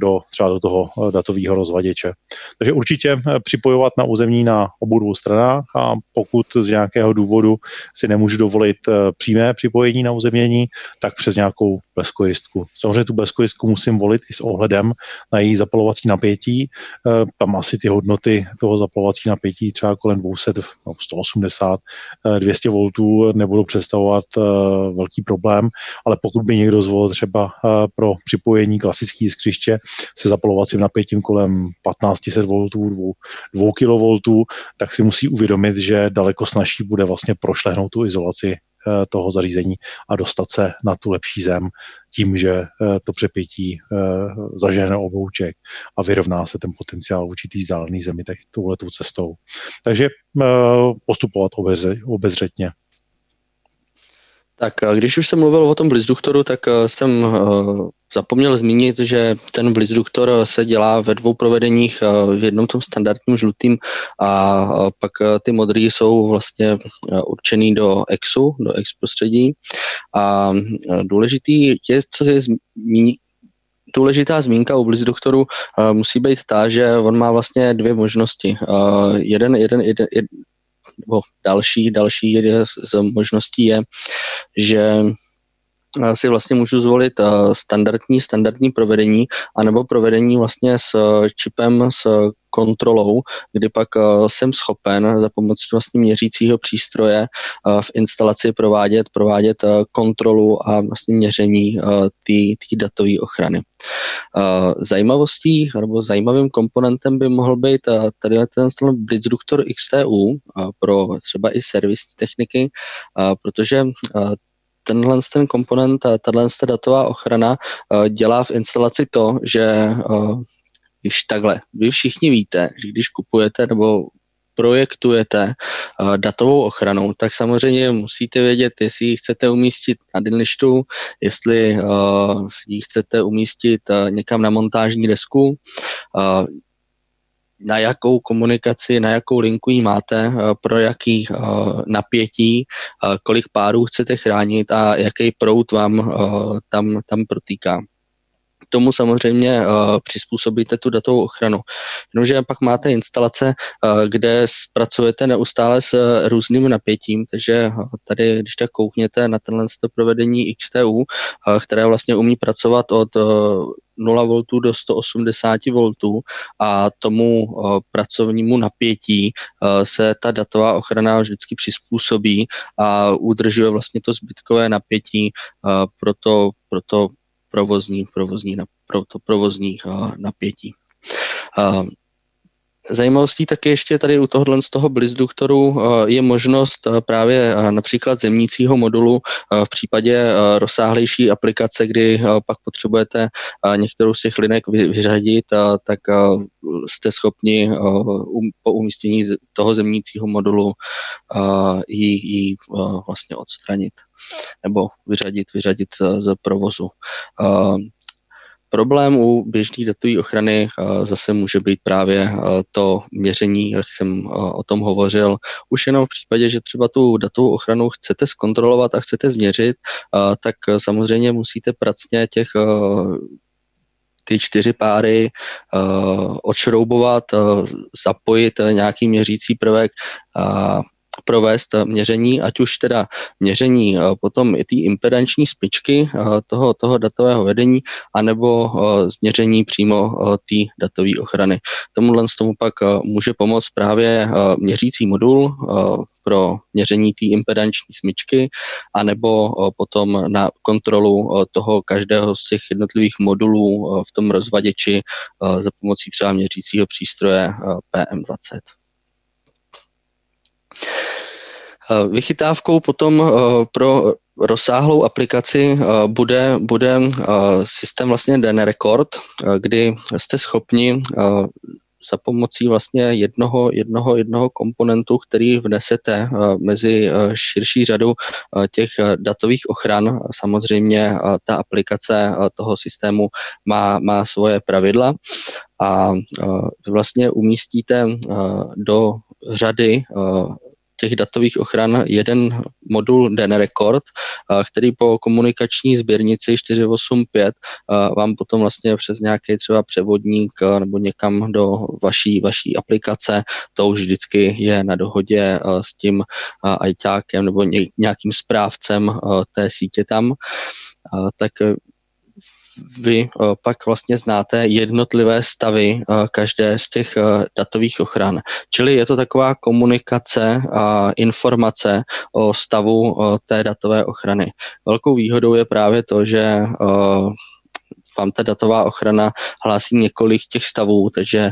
do, třeba do toho datového rozvaděče. Takže určitě připojovat na uzemění na obou dvou stranách, a pokud z nějakého důvodu si nemůžu dovolit přímé připojení na uzemění, tak přes nějakou bleskojistku. Samozřejmě tu bleskojistku musím volit i s ohledem na její zapalovací napětí. Tam asi ty hodnoty toho zapalovací Zapalovací napětí třeba kolem dvě stě, sto osmdesát, dvě stě voltů nebudou představovat velký problém, ale pokud by někdo zvolil třeba pro připojení klasické jiskřiště se zapalovacím napětím kolem patnáct set voltů, dva kilovoltů, tak si musí uvědomit, že daleko snažší bude vlastně prošlehnout tu izolaci toho zařízení a dostat se na tu lepší zem tím, že to přepětí zažene oblouček a vyrovná se ten potenciál vůči té vzdálené zemi tak touhletou cestou. Takže postupovat obezřetně. Tak když už jsem mluvil o tom blitzduktoru, tak jsem zapomněl zmínit, že ten blitzduktor se dělá ve dvou provedeních, v jednom tom standardním žlutým a pak ty modrý jsou vlastně určený do exu, do ex prostředí. A důležitý je, co je zmínit, důležitá zmínka u blitzduktoru uh, musí být ta, že on má vlastně dvě možnosti. Uh, jeden, jeden, jeden, jed, nebo další, další jedna z možností je, že si vlastně můžu zvolit standardní, standardní provedení, anebo provedení vlastně s čipem, s kontrolou, kdy pak jsem schopen za pomocí vlastně měřícího přístroje v instalaci provádět, provádět kontrolu a vlastně měření té datové ochrany. Zajímavostí nebo zajímavým komponentem by mohl být tady ten blitzduktor X T U pro třeba i servisní techniky, protože tenhle ten komponent, tato datová ochrana dělá v instalaci to, že když takhle, vy všichni víte, že když kupujete nebo projektujete datovou ochranu, tak samozřejmě musíte vědět, jestli ji chcete umístit na denlištu, jestli ji chcete umístit někam na montážní desku, na jakou komunikaci, na jakou linku ji máte, pro jaký napětí, kolik párů chcete chránit a jaký proud vám tam, tam protýká. K tomu samozřejmě přizpůsobíte tu datovou ochranu. Jenomže pak máte instalace, kde pracujete neustále s různým napětím, takže tady, když tak koukněte na tenhle provedení X T U, které vlastně umí pracovat od nula voltů do sto osmdesát voltů a tomu pracovnímu napětí se ta datová ochrana vždycky přizpůsobí a udržuje vlastně to zbytkové napětí pro to, pro to provozní, provozní, pro to provozní napětí. Zajímavostí taky ještě tady u tohohle z toho blitzduktoru je možnost právě například zemnícího modulu v případě rozsáhlejší aplikace, kdy pak potřebujete některou z těch linek vyřadit, tak jste schopni po umístění toho zemnícího modulu ji, ji vlastně odstranit nebo vyřadit, vyřadit z provozu. Problém u běžné datové ochrany zase může být právě to měření, jak jsem o tom hovořil. Už jenom v případě, že třeba tu datovou ochranu chcete zkontrolovat a chcete změřit, tak samozřejmě musíte pracně těch ty čtyři páry odšroubovat, zapojit nějaký měřící prvek a provést měření, ať už teda měření potom i té impedanční špičky toho, toho datového vedení, anebo změření přímo té datové ochrany. Tomuhle z tomu pak může pomoct právě měřící modul pro měření té impedanční smyčky, anebo potom na kontrolu toho každého z těch jednotlivých modulů v tom rozvaděči za pomocí třeba měřícího přístroje P M dvacet. Vychytávkou potom pro rozsáhlou aplikaci bude, bude systém vlastně DEHNrecord, kdy jste schopni za pomocí vlastně jednoho, jednoho, jednoho komponentu, který vnesete mezi širší řadu těch datových ochran. Samozřejmě ta aplikace toho systému má, má svoje pravidla a vlastně umístíte do řady těch datových ochran jeden modul DEHNrecord, který po komunikační sběrnici čtyři osm pět vám potom vlastně přes nějaký třeba převodník nebo někam do vaší, vaší aplikace, to už vždycky je na dohodě s tím ajťákem nebo nějakým správcem té sítě tam, tak vy pak vlastně znáte jednotlivé stavy každé z těch datových ochran. Čili je to taková komunikace a informace o stavu té datové ochrany. Velkou výhodou je právě to, že vám ta datová ochrana hlásí několik těch stavů, takže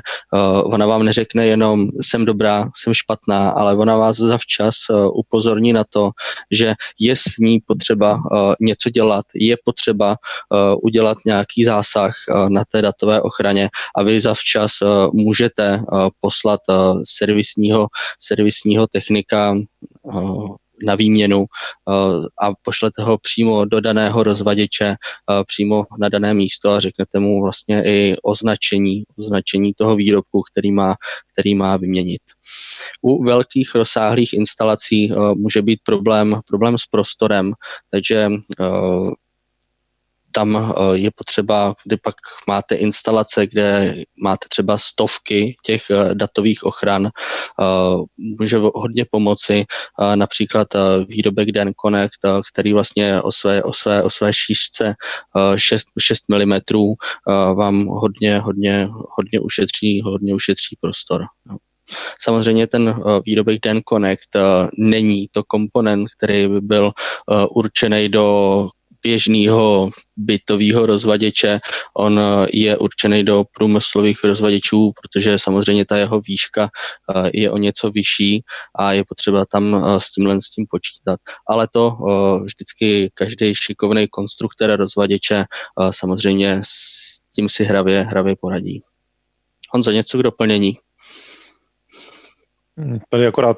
uh, ona vám neřekne jenom jsem dobrá, jsem špatná, ale ona vás zavčas uh, upozorní na to, že je s ní potřeba uh, něco dělat, je potřeba uh, udělat nějaký zásah uh, na té datové ochraně a vy zavčas uh, můžete uh, poslat uh, servisního, servisního technika uh, na výměnu a pošlete ho přímo do daného rozvaděče, přímo na dané místo a řeknete mu vlastně i označení, označení toho výrobku, který má, který má vyměnit. U velkých rozsáhlých instalací může být problém, problém s prostorem, takže tam je potřeba, kdy pak máte instalace, kde máte třeba stovky těch datových ochran, může hodně pomoci například výrobek DEHNconnect, který vlastně o své, o své, o své šířce šest milimetrů vám hodně, hodně, hodně ušetří, hodně ušetří prostor. Samozřejmě ten výrobek DEHNconnect není to komponent, který by byl určený do běžného bytového rozvaděče, on je určený do průmyslových rozvaděčů, protože samozřejmě ta jeho výška je o něco vyšší a je potřeba tam s tímhle s tím počítat. Ale to vždycky každý šikovný konstruktor rozvaděče samozřejmě s tím si hravě, hravě poradí. Honzo, něco k doplnění? Tady akorát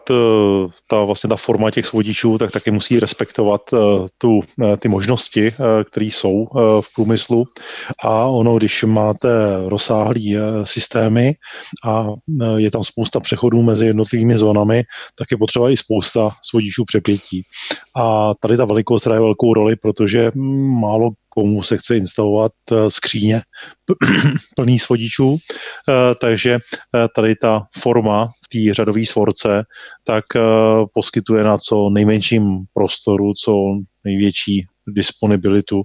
ta, vlastně ta forma těch svodičů tak taky musí respektovat tu, ty možnosti, které jsou v průmyslu. A ono, když máte rozsáhlý systémy a je tam spousta přechodů mezi jednotlivými zónami, tak je potřeba i spousta svodičů přepětí. A tady ta velikost hraje velkou roli, protože málo komu se chce instalovat skříně plný svodičů, takže tady ta forma v té řadové svorce tak poskytuje na co nejmenším prostoru, co největší disponibilitu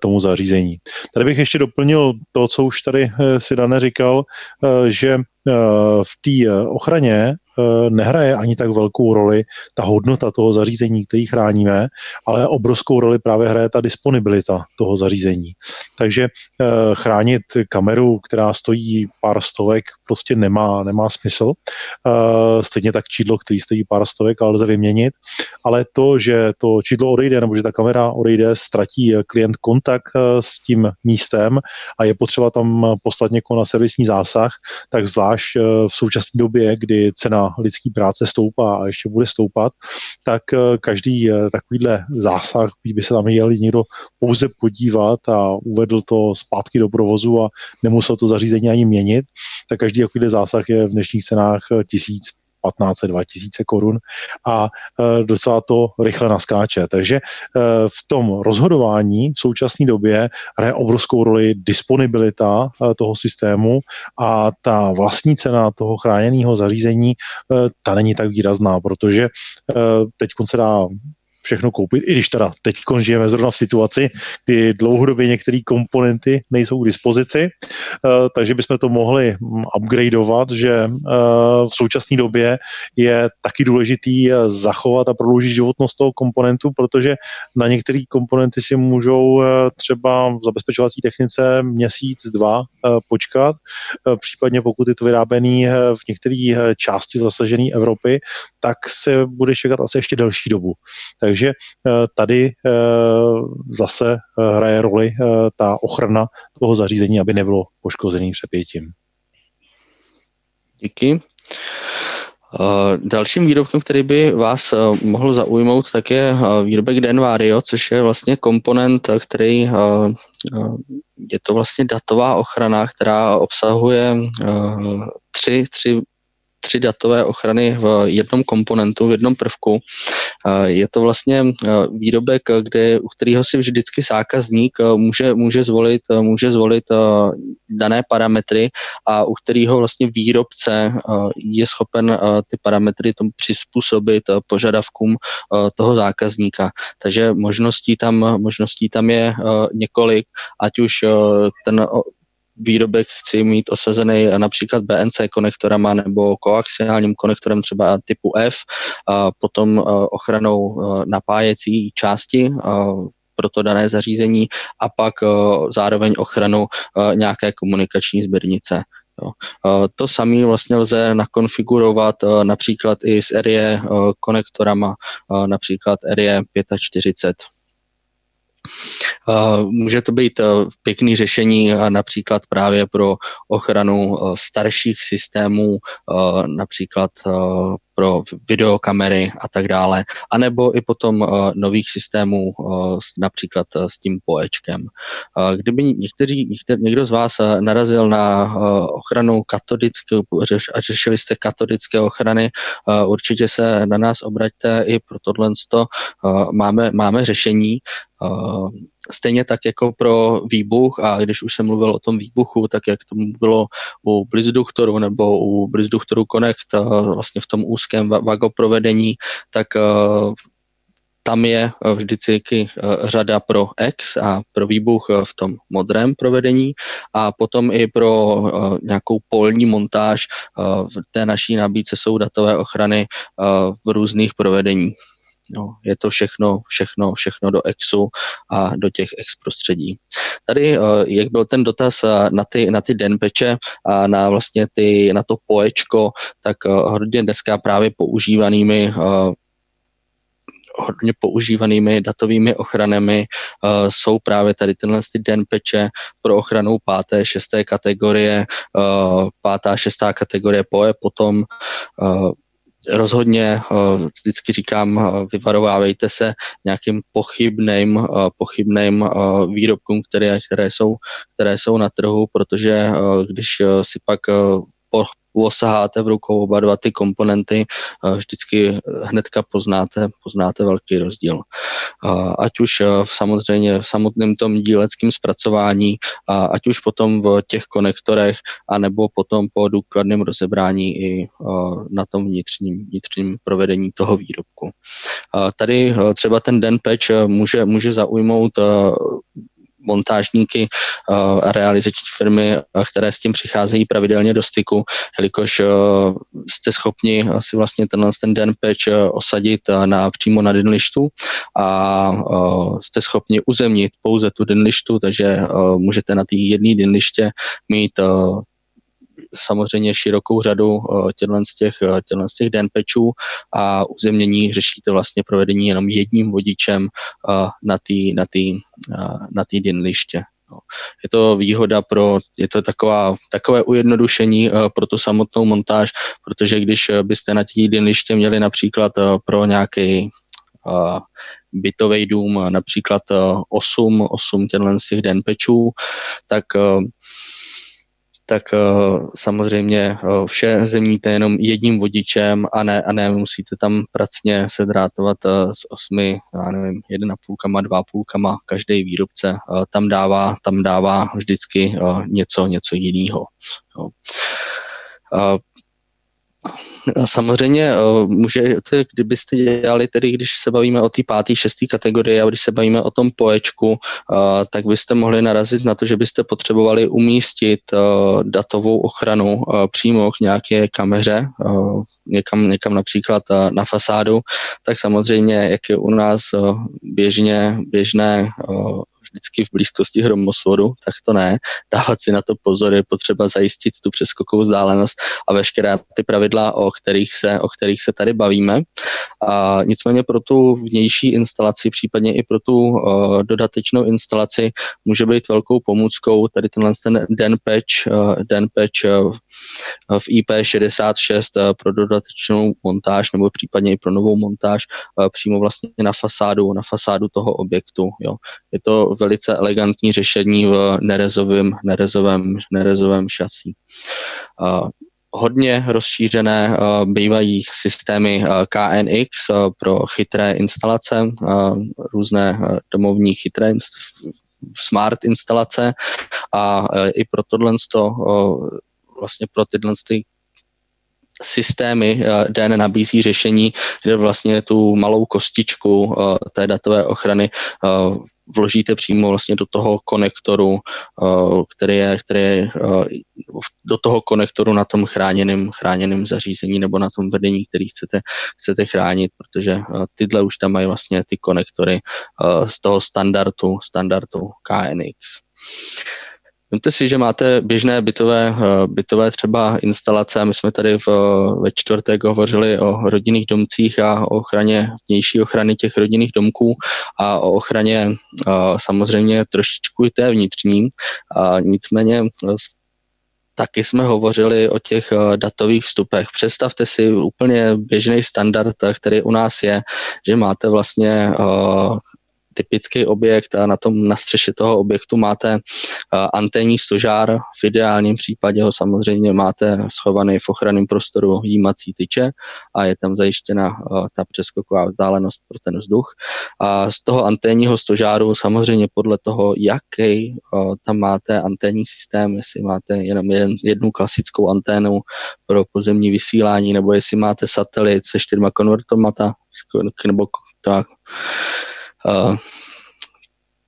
tomu zařízení. Tady bych ještě doplnil to, co už tady si Dane říkal, že v té ochraně nehraje ani tak velkou roli ta hodnota toho zařízení, který chráníme, ale obrovskou roli právě hraje ta disponibilita toho zařízení. Takže chránit kameru, která stojí pár stovek, prostě nemá, nemá smysl. Stejně tak čidlo, který stojí pár stovek, ale lze vyměnit. Ale to, že to čidlo odejde, nebo že ta kamera odejde, ztratí klient kontakt s tím místem a je potřeba tam poslat někoho na servisní zásah, tak zvlášť zvlášť v současné době, kdy cena lidské práce stoupá a ještě bude stoupat, tak každý takovýhle zásah, když by se tam jel někdo pouze podívat a uvedl to zpátky do provozu a nemusel to zařízení ani měnit, tak každý takovýhle zásah je v dnešních cenách tisíc. patnáct set, dva tisíce korun a e, docela to rychle naskáče. Takže e, v tom rozhodování v současné době hraje obrovskou roli disponibilita e, toho systému a ta vlastní cena toho chráněného zařízení, e, ta není tak výrazná, protože e, teď se dá všechno koupit, i když teda teď žijeme zrovna v situaci, kdy dlouhodobě některé komponenty nejsou k dispozici, takže bychom to mohli upgradeovat, že v současné době je taky důležitý zachovat a prodloužit životnost toho komponentu, protože na některé komponenty si můžou třeba v zabezpečovací technice měsíc, dva počkat, případně pokud je to vyráběný v některé části zasažené Evropy, tak se bude čekat asi ještě delší dobu. Takže Takže tady zase hraje roli ta ochrana toho zařízení, aby nebylo poškozený přepětím. Díky. Dalším výrobkem, který by vás mohl zaujmout, tak je výrobek DEHNvario, což je vlastně komponent, který je to vlastně datová ochrana, která obsahuje tři, tři tři datové ochrany v jednom komponentu, v jednom prvku. Je to vlastně výrobek, kde, u kterého si vždycky zákazník může, může, zvolit, může zvolit dané parametry a u kterého vlastně výrobce je schopen ty parametry tomu přizpůsobit požadavkům toho zákazníka. Takže možností tam, možností tam je několik, ať už ten výrobek chci mít osazený například B N C konektorama nebo koaxiálním konektorem třeba typu F, a potom ochranou napájecí části pro to dané zařízení a pak zároveň ochranu nějaké komunikační sběrnice. To samé vlastně lze nakonfigurovat například i s R J konektorama, například R J čtyřicet pět. Může to být pěkné řešení například právě pro ochranu starších systémů, například pro videokamery a tak dále, anebo i potom nových systémů například s tím PoEčkem. Kdyby někteří, některý, někdo z vás narazil na ochranu katodické a řešili jste katodické ochrany, určitě se na nás obraťte, i pro tohle máme, máme řešení. Stejně tak jako pro výbuch, a když už jsem mluvil o tom výbuchu, tak jak tomu bylo u Blitzduktoru nebo u Blitzduktoru Connect, vlastně v tom úzkém VAGO provedení, tak tam je vždycky řada pro X a pro výbuch v tom modrém provedení a potom i pro nějakou polní montáž v té naší nabídce jsou datové ochrany v různých provedeních. No, je to všechno, všechno, všechno do exu a do těch ex prostředí. Tady, jak byl ten dotaz na ty, na ty denpeche a na vlastně ty, na to poečko, tak hodně dneska právě používanými hodně používanými datovými ochranami uh, jsou právě tady tenhle ty denpeche pro ochranu páté, šesté kategorie, uh, pátá, šestá kategorie PoE potom. Uh, Rozhodně vždycky říkám, vyvarovávejte se nějakým pochybným, pochybným výrobkům, které, které, jsou, které jsou na trhu, protože když si pak posaháte v rukou oba dva ty komponenty, vždycky hnedka poznáte, poznáte velký rozdíl. Ať už v samozřejmě v samotném tom díleckém zpracování, ať už potom v těch konektorech, anebo potom po důkladném rozebrání i na tom vnitřním, vnitřním provedení toho výrobku. Tady třeba ten denpatch může, může zaujmout montážníky a realizační firmy, které s tím přicházejí pravidelně do styku, jelikož jste schopni si vlastně tenhle ten denpatch osadit na, přímo na denlištu a jste schopni uzemnit pouze tu denlištu, takže můžete na té jedné denliště mít samozřejmě širokou řadu těchto z těch, těch denpatchů a uzemnění řešíte vlastně provedení jenom jedním vodičem na té na té na té denliště. No. Je to výhoda pro, je to taková, takové ujednodušení pro tu samotnou montáž, protože když byste na těch dýnliště měli například pro nějaký bytový dům například osm, osm těch denpečů, tak tak samozřejmě vše zemníte jenom jedním vodičem a ne, a ne musíte tam pracně sedrátovat s osmi, já nevím, jedna půlkama, dva půlkama, každý výrobce tam dává, tam dává vždycky něco, něco jiného. Samozřejmě můžete, kdybyste dělali, tedy když se bavíme o té páté, šesté kategorii a když se bavíme o tom poečku, tak byste mohli narazit na to, že byste potřebovali umístit datovou ochranu přímo k nějaké kameře, někam, někam například na fasádu, tak samozřejmě, jak je u nás běžně, běžné vždycky v blízkosti hromosvodu, tak to ne. Dávat si na to pozor, je potřeba zajistit tu přeskokovou vzdálenost a veškerá ty pravidla, o kterých se, o kterých se tady bavíme. A nicméně pro tu vnější instalaci, případně i pro tu uh, dodatečnou instalaci, může být velkou pomůckou tady tenhle ten DEHNpatch, uh, DEHNpatch uh, v I P šedesát šest uh, pro dodatečnou montáž nebo případně i pro novou montáž uh, přímo vlastně na fasádu, na fasádu toho objektu. Jo. Je to velice elegantní řešení v nerezovém, nerezovém, nerezovém šasí. Uh, Hodně rozšířené uh, bývají systémy uh, K N X uh, pro chytré instalace, uh, různé uh, domovní chytré inst- smart instalace a uh, i pro tohle uh, vlastně pro tyhle ty systémy D E H N nabízí řešení, kde vlastně tu malou kostičku uh, té datové ochrany uh, vložíte přímo vlastně do toho konektoru, uh, který je, který je uh, do toho konektoru na tom chráněném, chráněném zařízení nebo na tom vedení, který chcete, chcete chránit, protože uh, tyhle už tam mají vlastně ty konektory uh, z toho standardu, standardu K N X. Vemte si, že máte běžné bytové, bytové třeba instalace. My jsme tady v, ve čtvrtek hovořili o rodinných domcích a o ochraně, vnější ochrany těch rodinných domků a o ochraně samozřejmě trošičku i té vnitřní. A nicméně taky jsme hovořili o těch datových vstupech. Představte si úplně běžný standard, který u nás je, že máte vlastně typický objekt a na tom na střeše toho objektu máte uh, anténní stožár, v ideálním případě ho samozřejmě máte schovaný v ochranném prostoru jímací tyče a je tam zajištěna uh, ta přeskoková vzdálenost pro ten vzduch. A z toho anténního stožáru samozřejmě podle toho, jaký uh, tam máte anténní systém, jestli máte jenom jeden, jednu klasickou anténu pro pozemní vysílání, nebo jestli máte satelit se čtyřma konvertomata, nebo tak, Uh,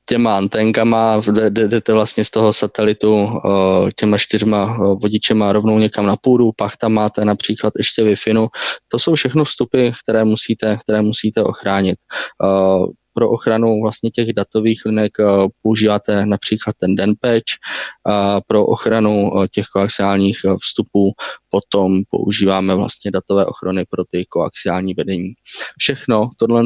těma antenkama jdete vlastně z toho satelitu uh, těma čtyřma vodičema rovnou někam na půdu, pak tam máte například ještě Wi-Fi. To jsou všechno vstupy, které musíte, které musíte ochránit. Uh, pro ochranu vlastně těch datových linek uh, používáte například ten DEHNpatch, uh, pro ochranu uh, těch koaxiálních uh, vstupů potom používáme vlastně datové ochrany pro ty koaxiální vedení. Všechno, tohle,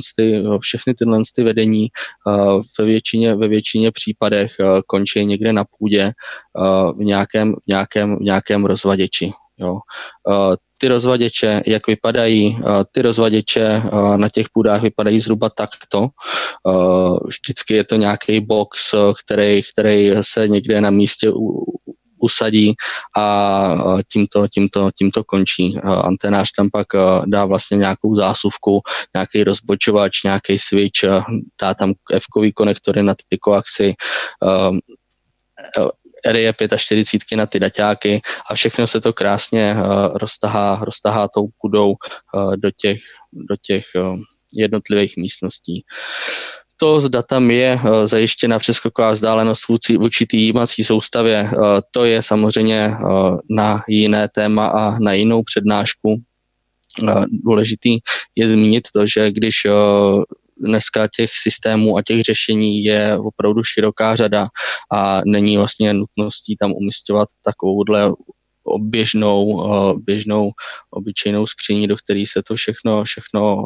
všechny tyhle vedení uh, ve většině, ve většině případech uh, končí někde na půdě uh, v, nějakém, v, nějakém, v nějakém rozvaděči. Jo. Uh, Ty rozvaděče, jak vypadají, ty rozvaděče na těch půdách vypadají zhruba takto. Vždycky je to nějaký box, který, který se někde na místě usadí a tímto, tímto, tímto končí. Antenář tam pak dá vlastně nějakou zásuvku, nějaký rozbočovač, nějaký switch, dá tam F-kový konektory na ty koaxy, R J čtyřicet pět na ty daťáky a všechno se to krásně uh, roztahá, roztahá tou půdou uh, do těch, do těch uh, jednotlivých místností. To s datami je uh, zajištěna přeskoková vzdálenost vůči, vůči té jímací soustavě. Uh, to je samozřejmě uh, na jiné téma a na jinou přednášku. Uh, důležitý je zmínit to, že když uh, dneska těch systémů a těch řešení je opravdu široká řada a není vlastně nutností tam umístěvat takovouhle běžnou, běžnou obyčejnou skříní, do které se to všechno, všechno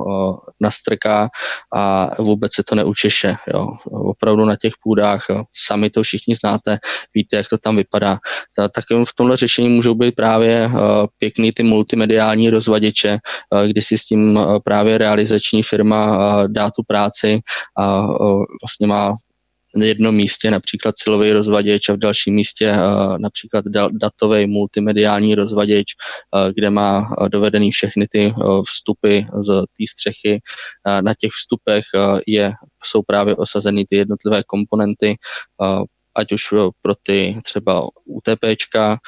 nastrká a vůbec se to neučeše. Jo. Opravdu na těch půdách, jo. Sami to všichni znáte, víte, jak to tam vypadá. Tak v tomhle řešení můžou být právě pěkný ty multimediální rozvaděče, kdy si s tím právě realizační firma dá tu práci a vlastně má v jednom místě například silový rozvaděč a v dalším místě například datový multimediální rozvaděč, kde má dovedený všechny ty vstupy z té střechy. Na těch vstupech je, jsou právě osazeny ty jednotlivé komponenty, ať už pro ty třeba UTPčka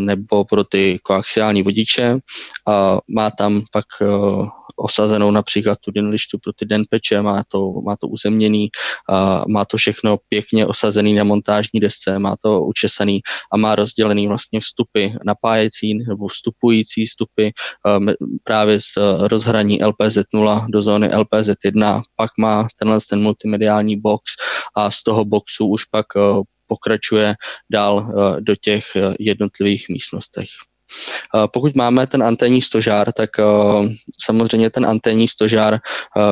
nebo pro ty koaxiální vodiče. Má tam pak osazenou například tu denlištu pro ty denpeche, má to, má to uzemněný, má to všechno pěkně osazený na montážní desce, má to učesaný a má rozdělený vlastně vstupy napájecí nebo vstupující vstupy právě z rozhraní L P Z nula do zóny L P Z jedna, pak má tenhle ten multimediální box a z toho boxu už pak pokračuje dál do těch jednotlivých místnostech. Pokud máme ten anténní stožár, tak samozřejmě ten anténní stožár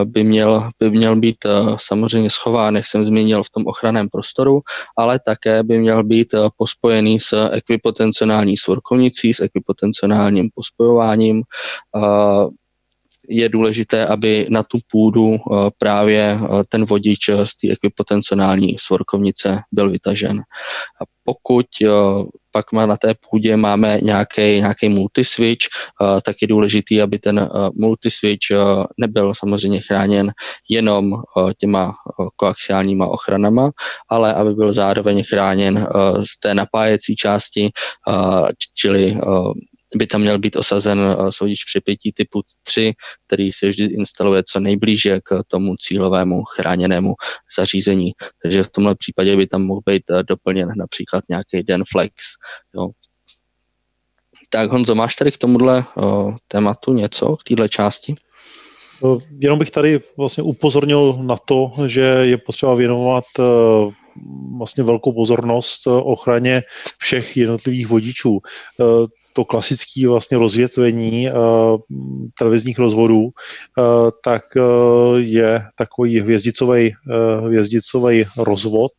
by měl, by měl být samozřejmě schován, jak jsem zmínil, v tom ochranném prostoru, ale také by měl být pospojený s ekvipotenciální svorkovnicí, s ekvipotenciálním pospojováním. Je důležité, aby na tu půdu právě ten vodič z té ekvipotenciální svorkovnice byl vytažen. A pokud pak má na té půdě máme nějaký, nějaký multiswitch, tak je důležitý, aby ten multiswitch nebyl samozřejmě chráněn jenom těma koaxiálníma ochranama, ale aby byl zároveň chráněn z té napájecí části, čili by tam měl být osazen soudič připětí typu tři, který se vždy instaluje co nejblíže k tomu cílovému chráněnému zařízení. Takže v tomhle případě by tam mohl být doplněn například nějaký den flex. Jo. Tak Honzo, máš tady k tomuhle o, tématu něco, k téhle části? Jenom bych tady vlastně upozornil na to, že je potřeba věnovat vlastně velkou pozornost ochraně všech jednotlivých vodičů. To klasické vlastně rozvětvení televizních rozvodů, tak je takový hvězdicový, hvězdicový rozvod,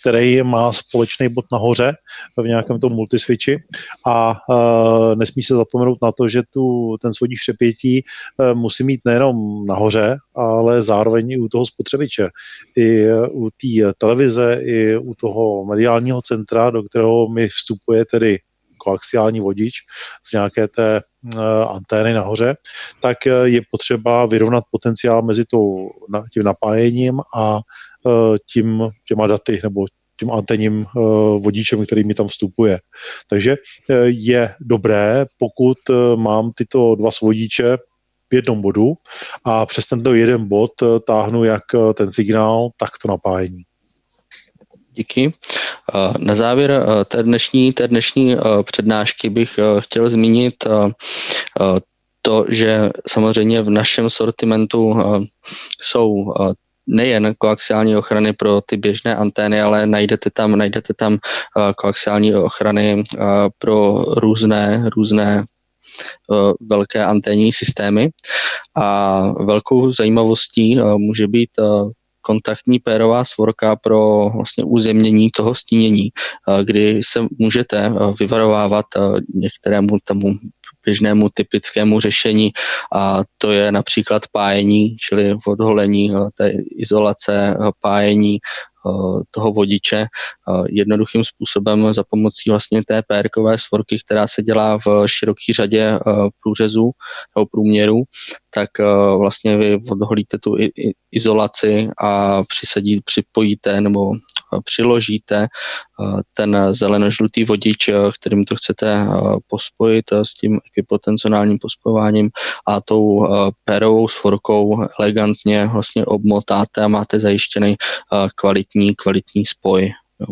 který má společný bod nahoře v nějakém tom multiswitchi a nesmí se zapomenout na to, že tu, ten svodní štěpětí musí mít nejenom nahoře, ale zároveň i u toho spotřebiče, i u té televize, i u toho mediálního centra, do kterého mi vstupuje tedy koaxiální vodič z nějaké té antény nahoře, tak je potřeba vyrovnat potenciál mezi tou, tím napájením a tím, těma daty nebo tím anténním vodičem, který mi tam vstupuje. Takže je dobré, pokud mám tyto dva svodiče v jednom bodu a přes tento jeden bod táhnu jak ten signál, tak to napájení. Díky. Na závěr té dnešní, té dnešní přednášky bych chtěl zmínit to, že samozřejmě v našem sortimentu jsou nejen koaxiální ochrany pro ty běžné antény, ale najdete tam, najdete tam koaxiální ochrany pro různé, různé velké anténní systémy. A velkou zajímavostí může být kontaktní pérová svorka pro vlastně uzemnění toho stínění, kdy se můžete vyvarovávat některému tomu běžnému typickému řešení, a to je například pájení, čili odholení té izolace, pájení toho vodiče jednoduchým způsobem za pomocí vlastně té pérkové svorky, která se dělá v široké řadě průřezů nebo průměrů, tak vlastně vy odholíte tu izolaci a přisadí, připojíte nebo přiložíte ten zelenožlutý vodič, kterým to chcete pospojit s tím ekvipotenciálním pospojováním, a tou pérovou svorkou elegantně vlastně obmotáte a máte zajištěný kvalitní, kvalitní spoj. Jo.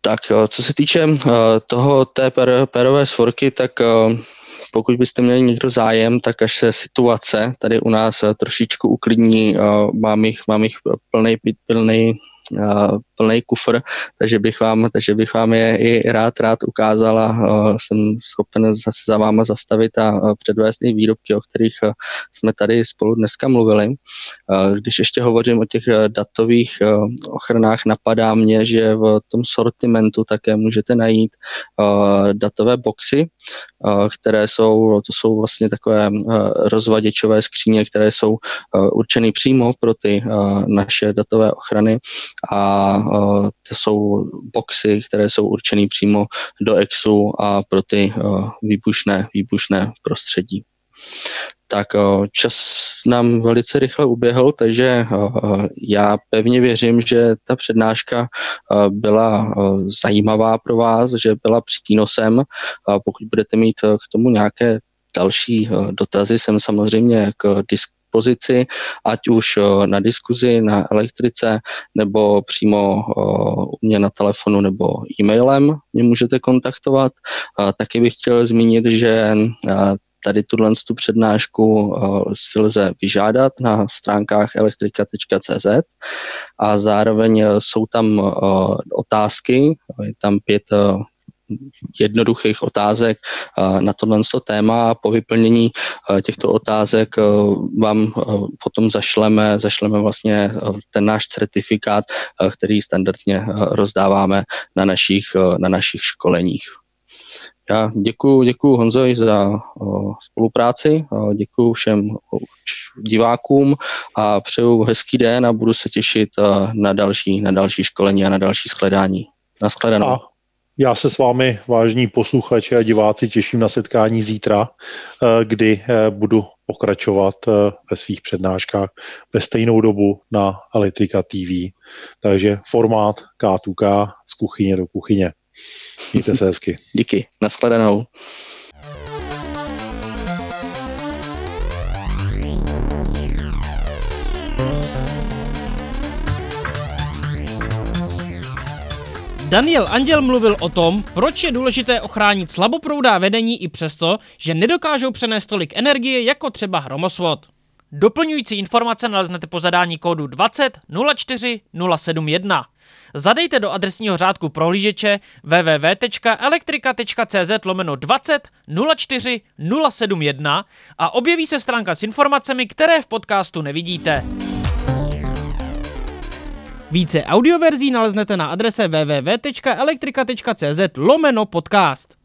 Tak co se týče toho té pérové svorky, tak pokud byste měli někdo zájem, tak až se situace tady u nás trošičku uklidní, mám jich, mám jich plný, plný plný kufr, takže bych vám, takže bych vám je i rád, rád ukázal a jsem schopen za váma zastavit a předvést i výrobky, o kterých jsme tady spolu dneska mluvili. Když ještě hovořím o těch datových ochranách, napadá mě, že v tom sortimentu také můžete najít datové boxy, které jsou, to jsou vlastně takové rozvaděčové skříně, které jsou určené přímo pro ty naše datové ochrany a to jsou boxy, které jsou určené přímo do exu a pro ty výbušné, výbušné prostředí. Tak čas nám velice rychle uběhl, takže já pevně věřím, že ta přednáška byla zajímavá pro vás, že byla přínosem. Pokud budete mít k tomu nějaké další dotazy, jsem samozřejmě k dispozici, ať už na diskuzi, na elektrice, nebo přímo u mě na telefonu nebo e-mailem mě můžete kontaktovat. Taky bych chtěl zmínit, že tady tuhle tu přednášku si lze vyžádat na stránkách elektrika tečka cz a zároveň jsou tam otázky, je tam pět jednoduchých otázek na tohle téma a po vyplnění těchto otázek vám potom zašleme, zašleme vlastně ten náš certifikát, který standardně rozdáváme na našich, na našich školeních. Já děkuju, děkuju Honzovi za o, spolupráci, o, děkuju všem o, divákům a přeju hezký den a budu se těšit o, na další, na další školení a na další shledání. Nashledanou. A já se s vámi, vážní posluchači a diváci, těším na setkání zítra, kdy budu pokračovat ve svých přednáškách ve stejnou dobu na Elektrika té vé. Takže formát ká dva ká z kuchyně do kuchyně. Mějte se hezky. Díky, nashledanou. Daniel Anděl mluvil o tom, proč je důležité ochránit slaboproudá vedení i přesto, že nedokážou přenést tolik energie jako třeba hromosvod. Doplňující informace naleznete po zadání kódu dvacet nula čtyři nula sedm jedna. Zadejte do adresního řádku prohlížeče www tečka elektrika tečka cz lomeno dvacet nula čtyři nula sedm jedna a objeví se stránka s informacemi, které v podcastu nevidíte. Více audioverzí naleznete na adrese www tečka elektrika tečka cz lomeno podcast.